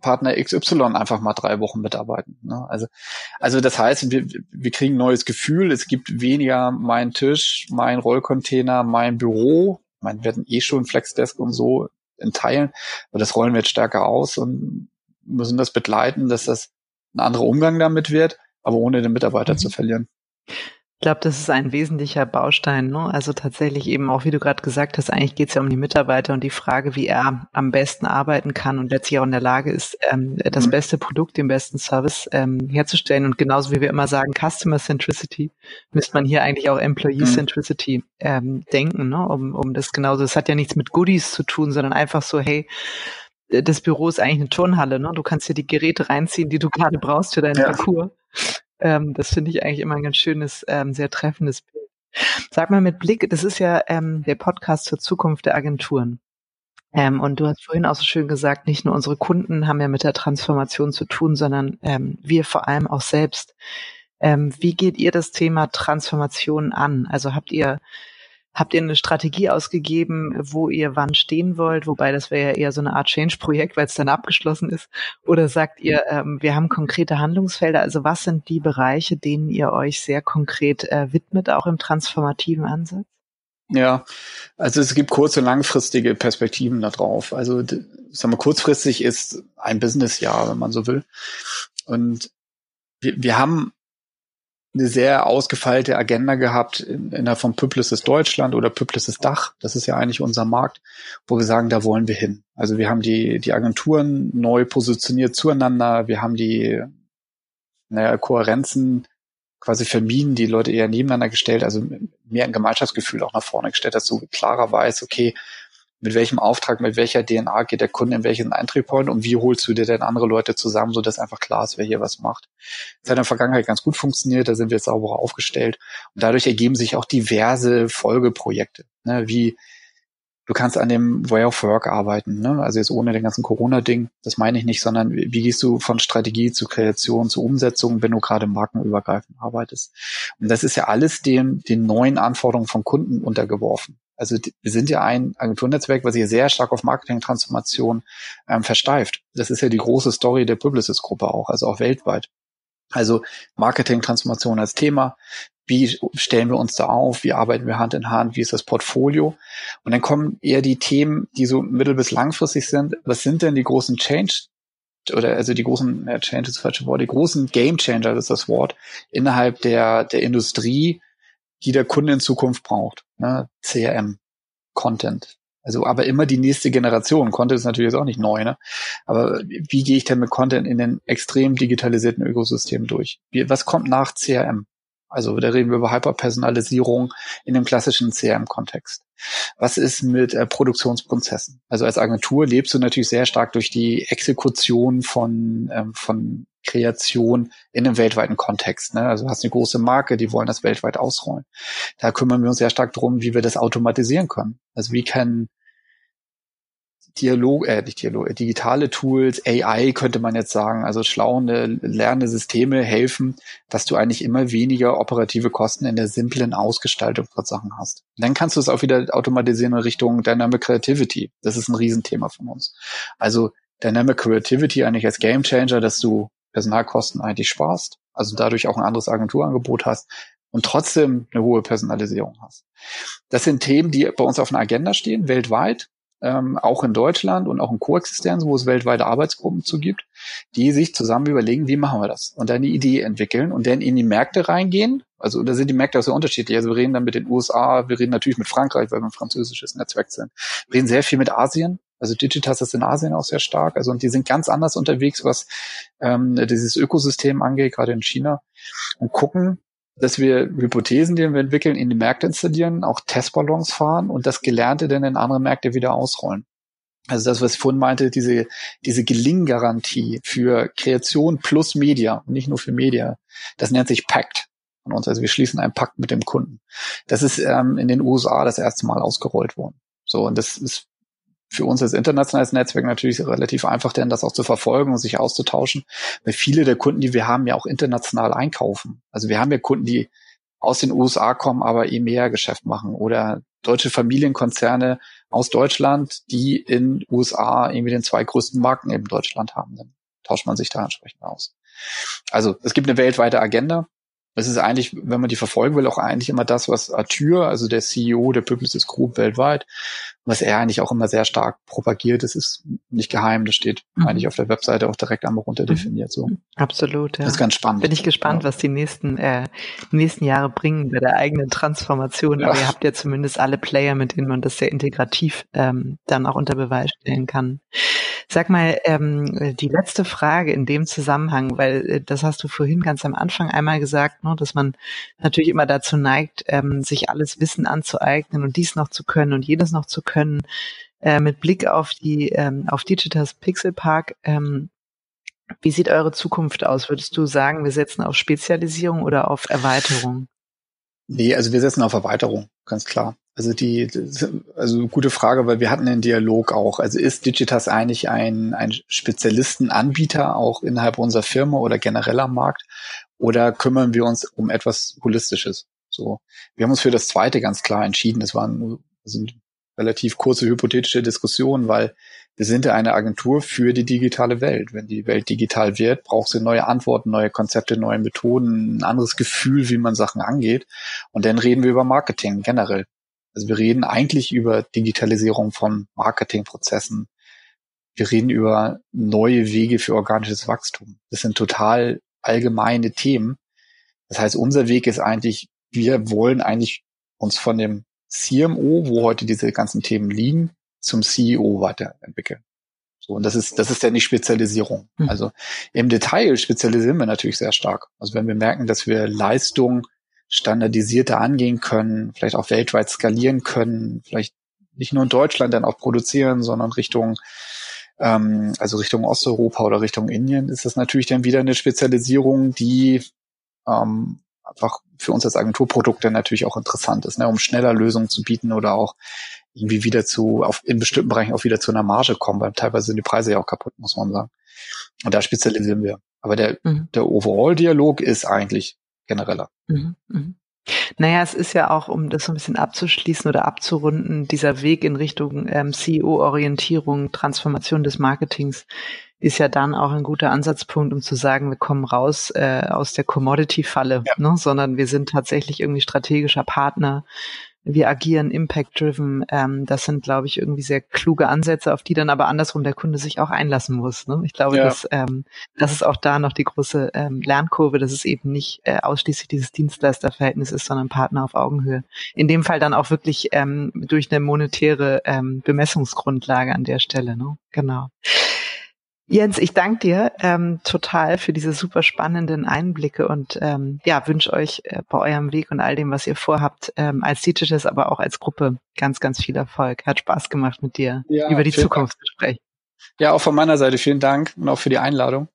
Partner XY einfach mal 3 Wochen mitarbeiten? Ne? Also das heißt, wir kriegen ein neues Gefühl. Es gibt weniger mein Tisch, mein Rollcontainer, mein Büro. Wir hatten eh schon Flexdesk und so in Teilen, aber das rollen wir jetzt stärker aus und müssen das begleiten, dass das ein anderer Umgang damit wird, aber ohne den Mitarbeiter zu verlieren. Ich glaube, das ist ein wesentlicher Baustein, ne? Also tatsächlich eben auch, wie du gerade gesagt hast, eigentlich geht es ja um die Mitarbeiter und die Frage, wie er am besten arbeiten kann und letztlich auch in der Lage ist, das beste Produkt, den besten Service herzustellen. Und genauso wie wir immer sagen, Customer Centricity, müsste man hier eigentlich auch Employee Centricity denken, ne? Um das genauso. Es hat ja nichts mit Goodies zu tun, sondern einfach so, hey, das Büro ist eigentlich eine Turnhalle, ne? Du kannst dir die Geräte reinziehen, die du gerade brauchst für deinen Parcours. Das finde ich eigentlich immer ein ganz schönes, sehr treffendes Bild. Sag mal mit Blick, das ist ja der Podcast zur Zukunft der Agenturen. Und du hast vorhin auch so schön gesagt, nicht nur unsere Kunden haben ja mit der Transformation zu tun, sondern wir vor allem auch selbst. Wie geht ihr das Thema Transformation an? Also habt ihr eine Strategie ausgegeben, wo ihr wann stehen wollt? Wobei das wäre ja eher so eine Art Change-Projekt, weil es dann abgeschlossen ist. Oder sagt ihr, wir haben konkrete Handlungsfelder? Also was sind die Bereiche, denen ihr euch sehr konkret widmet, auch im transformativen Ansatz? Ja, also es gibt kurz- und langfristige Perspektiven da drauf. Also sagen wir, kurzfristig ist ein Businessjahr, wenn man so will. Und wir haben eine sehr ausgefeilte Agenda gehabt innerhalb von Publicis Deutschland oder Publicis Dach. Das ist ja eigentlich unser Markt, wo wir sagen, da wollen wir hin. Also wir haben die Agenturen neu positioniert zueinander. Wir haben die Kohärenzen quasi vermieden, die Leute eher nebeneinander gestellt, also mehr ein Gemeinschaftsgefühl auch nach vorne gestellt, dass so klarer weiß, okay, mit welchem Auftrag, mit welcher DNA geht der Kunde in welchen Entry-Point und wie holst du dir denn andere Leute zusammen, sodass einfach klar ist, wer hier was macht. Das hat in der Vergangenheit ganz gut funktioniert, da sind wir jetzt sauber aufgestellt und dadurch ergeben sich auch diverse Folgeprojekte, ne? Wie du kannst an dem Way of Work arbeiten, ne? Also jetzt ohne den ganzen Corona-Ding, das meine ich nicht, sondern wie gehst du von Strategie zu Kreation zu Umsetzung, wenn du gerade markenübergreifend arbeitest. Und das ist ja alles den neuen Anforderungen von Kunden untergeworfen. Also wir sind ja ein Agenturnetzwerk, was sich sehr stark auf Marketing-Transformation versteift. Das ist ja die große Story der Publicis-Gruppe auch, also auch weltweit. Also Marketing-Transformation als Thema, wie stellen wir uns da auf, wie arbeiten wir Hand in Hand, wie ist das Portfolio? Und dann kommen eher die Themen, die so mittel- bis langfristig sind. Was sind denn die großen Change oder also die großen, Change ist das falsche Wort, die großen Game-Changer, das ist das Wort, innerhalb der Industrie, die der Kunde in Zukunft braucht, ne? CRM, Content. Also aber immer die nächste Generation. Content ist natürlich jetzt auch nicht neu, ne? Aber wie gehe ich denn mit Content in den extrem digitalisierten Ökosystemen durch? Was kommt nach CRM? Also da reden wir über Hyperpersonalisierung in dem klassischen CRM-Kontext. Was ist mit Produktionsprozessen? Also als Agentur lebst du natürlich sehr stark durch die Exekution von Kreation in einem weltweiten Kontext, ne? Also du hast eine große Marke, die wollen das weltweit ausrollen. Da kümmern wir uns sehr stark drum, wie wir das automatisieren können. Also wie kann digitale Tools, AI könnte man jetzt sagen, also lernende Systeme helfen, dass du eigentlich immer weniger operative Kosten in der simplen Ausgestaltung von Sachen hast. Und dann kannst du es auch wieder automatisieren in Richtung Dynamic Creativity. Das ist ein Riesenthema von uns. Also Dynamic Creativity eigentlich als Game Changer, dass du Personalkosten eigentlich sparst, also dadurch auch ein anderes Agenturangebot hast und trotzdem eine hohe Personalisierung hast. Das sind Themen, die bei uns auf einer Agenda stehen, weltweit, auch in Deutschland und auch in Koexistenz, wo es weltweite Arbeitsgruppen zu gibt, die sich zusammen überlegen, wie machen wir das und dann die Idee entwickeln und dann in die Märkte reingehen. Also da sind die Märkte auch sehr unterschiedlich. Also wir reden dann mit den USA, wir reden natürlich mit Frankreich, weil wir ein französisches Netzwerk sind. Wir reden sehr viel mit Asien. Also Digitas ist in Asien auch sehr stark. Also und die sind ganz anders unterwegs, was dieses Ökosystem angeht, gerade in China. Und gucken, dass wir Hypothesen, die wir entwickeln, in die Märkte installieren, auch Testballons fahren und das Gelernte dann in andere Märkte wieder ausrollen. Also das, was ich vorhin meinte, diese Gelinggarantie für Kreation plus Media, nicht nur für Media, das nennt sich Pact von uns. Also wir schließen einen Pakt mit dem Kunden. Das ist in den USA das erste Mal ausgerollt worden. So, und das ist für uns als internationales Netzwerk natürlich relativ einfach, denn das auch zu verfolgen und sich auszutauschen, weil viele der Kunden, die wir haben, ja auch international einkaufen. Also wir haben ja Kunden, die aus den USA kommen, aber EMEA-Geschäft machen oder deutsche Familienkonzerne aus Deutschland, die in USA irgendwie den 2 größten Marken in Deutschland haben. Dann tauscht man sich da entsprechend aus. Also es gibt eine weltweite Agenda. Es ist eigentlich, wenn man die verfolgen will, auch eigentlich immer das, was Arthur, also der CEO der Publicis Group weltweit, was er eigentlich auch immer sehr stark propagiert, das ist nicht geheim, das steht eigentlich auf der Webseite auch direkt einmal runter definiert. So. Absolut, ja. Das ist ganz spannend. Bin ich gespannt, was die nächsten Jahre bringen bei der eigenen Transformation. Ja. Aber ihr habt ja zumindest alle Player, mit denen man das sehr integrativ dann auch unter Beweis stellen kann. Sag mal, die letzte Frage in dem Zusammenhang, weil das hast du vorhin ganz am Anfang einmal gesagt, ne, dass man natürlich immer dazu neigt, sich alles Wissen anzueignen und dies noch zu können und jenes noch zu können. Mit Blick auf auf Digitas Pixelpark, wie sieht eure Zukunft aus? Würdest du sagen, wir setzen auf Spezialisierung oder auf Erweiterung? Nee, also wir setzen auf Erweiterung, ganz klar. Also gute Frage, weil wir hatten den Dialog auch. Also ist Digitas eigentlich ein Spezialistenanbieter auch innerhalb unserer Firma oder generell am Markt? Oder kümmern wir uns um etwas Holistisches? So. Wir haben uns für das Zweite ganz klar entschieden. Das sind relativ kurze hypothetische Diskussionen, weil wir sind ja eine Agentur für die digitale Welt. Wenn die Welt digital wird, braucht sie neue Antworten, neue Konzepte, neue Methoden, ein anderes Gefühl, wie man Sachen angeht. Und dann reden wir über Marketing generell. Also wir reden eigentlich über Digitalisierung von Marketingprozessen. Wir reden über neue Wege für organisches Wachstum. Das sind total allgemeine Themen. Das heißt, unser Weg ist eigentlich, wir wollen eigentlich uns von dem CMO, wo heute diese ganzen Themen liegen, zum CEO weiterentwickeln. So, und das ist ja nicht Spezialisierung. Also im Detail spezialisieren wir natürlich sehr stark. Also wenn wir merken, dass wir Leistung standardisierter angehen können, vielleicht auch weltweit skalieren können, vielleicht nicht nur in Deutschland dann auch produzieren, sondern Richtung Osteuropa oder Richtung Indien, ist das natürlich dann wieder eine Spezialisierung, die einfach für uns als Agenturprodukt dann natürlich auch interessant ist, ne, um schneller Lösungen zu bieten oder auch irgendwie wieder in bestimmten Bereichen auch wieder zu einer Marge kommen, weil teilweise sind die Preise ja auch kaputt, muss man sagen. Und da spezialisieren wir. Aber der Overall-Dialog ist eigentlich genereller. Naja, es ist ja auch, um das so ein bisschen abzuschließen oder abzurunden, dieser Weg in Richtung CEO-Orientierung, Transformation des Marketings ist ja dann auch ein guter Ansatzpunkt, um zu sagen, wir kommen raus aus der Commodity-Falle, ja, ne? Sondern wir sind tatsächlich irgendwie strategischer Partner, wir agieren impact-driven. Das sind, glaube ich, irgendwie sehr kluge Ansätze, auf die dann aber andersrum der Kunde sich auch einlassen muss. Ne? Ich glaube, ja, das ist auch da noch die große Lernkurve, dass es eben nicht ausschließlich dieses Dienstleisterverhältnis ist, sondern Partner auf Augenhöhe. In dem Fall dann auch wirklich durch eine monetäre Bemessungsgrundlage an der Stelle. Ne? Genau. Jens, ich danke dir total für diese super spannenden Einblicke und wünsche euch bei eurem Weg und all dem, was ihr vorhabt, als Digitas, aber auch als Gruppe ganz, ganz viel Erfolg. Hat Spaß gemacht, mit dir über die Zukunft zu sprechen. Ja, auch von meiner Seite vielen Dank und auch für die Einladung.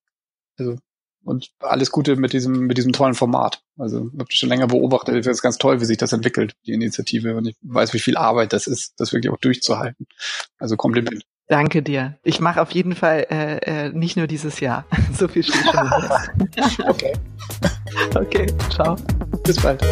Also und alles Gute mit diesem tollen Format. Also ich habe das schon länger beobachtet. Ich finde es ganz toll, wie sich das entwickelt, die Initiative. Und ich weiß, wie viel Arbeit das ist, das wirklich auch durchzuhalten. Also Kompliment. Danke dir. Ich mache auf jeden Fall nicht nur dieses Jahr. So viel steht schon. Okay. Okay, ciao. Bis bald.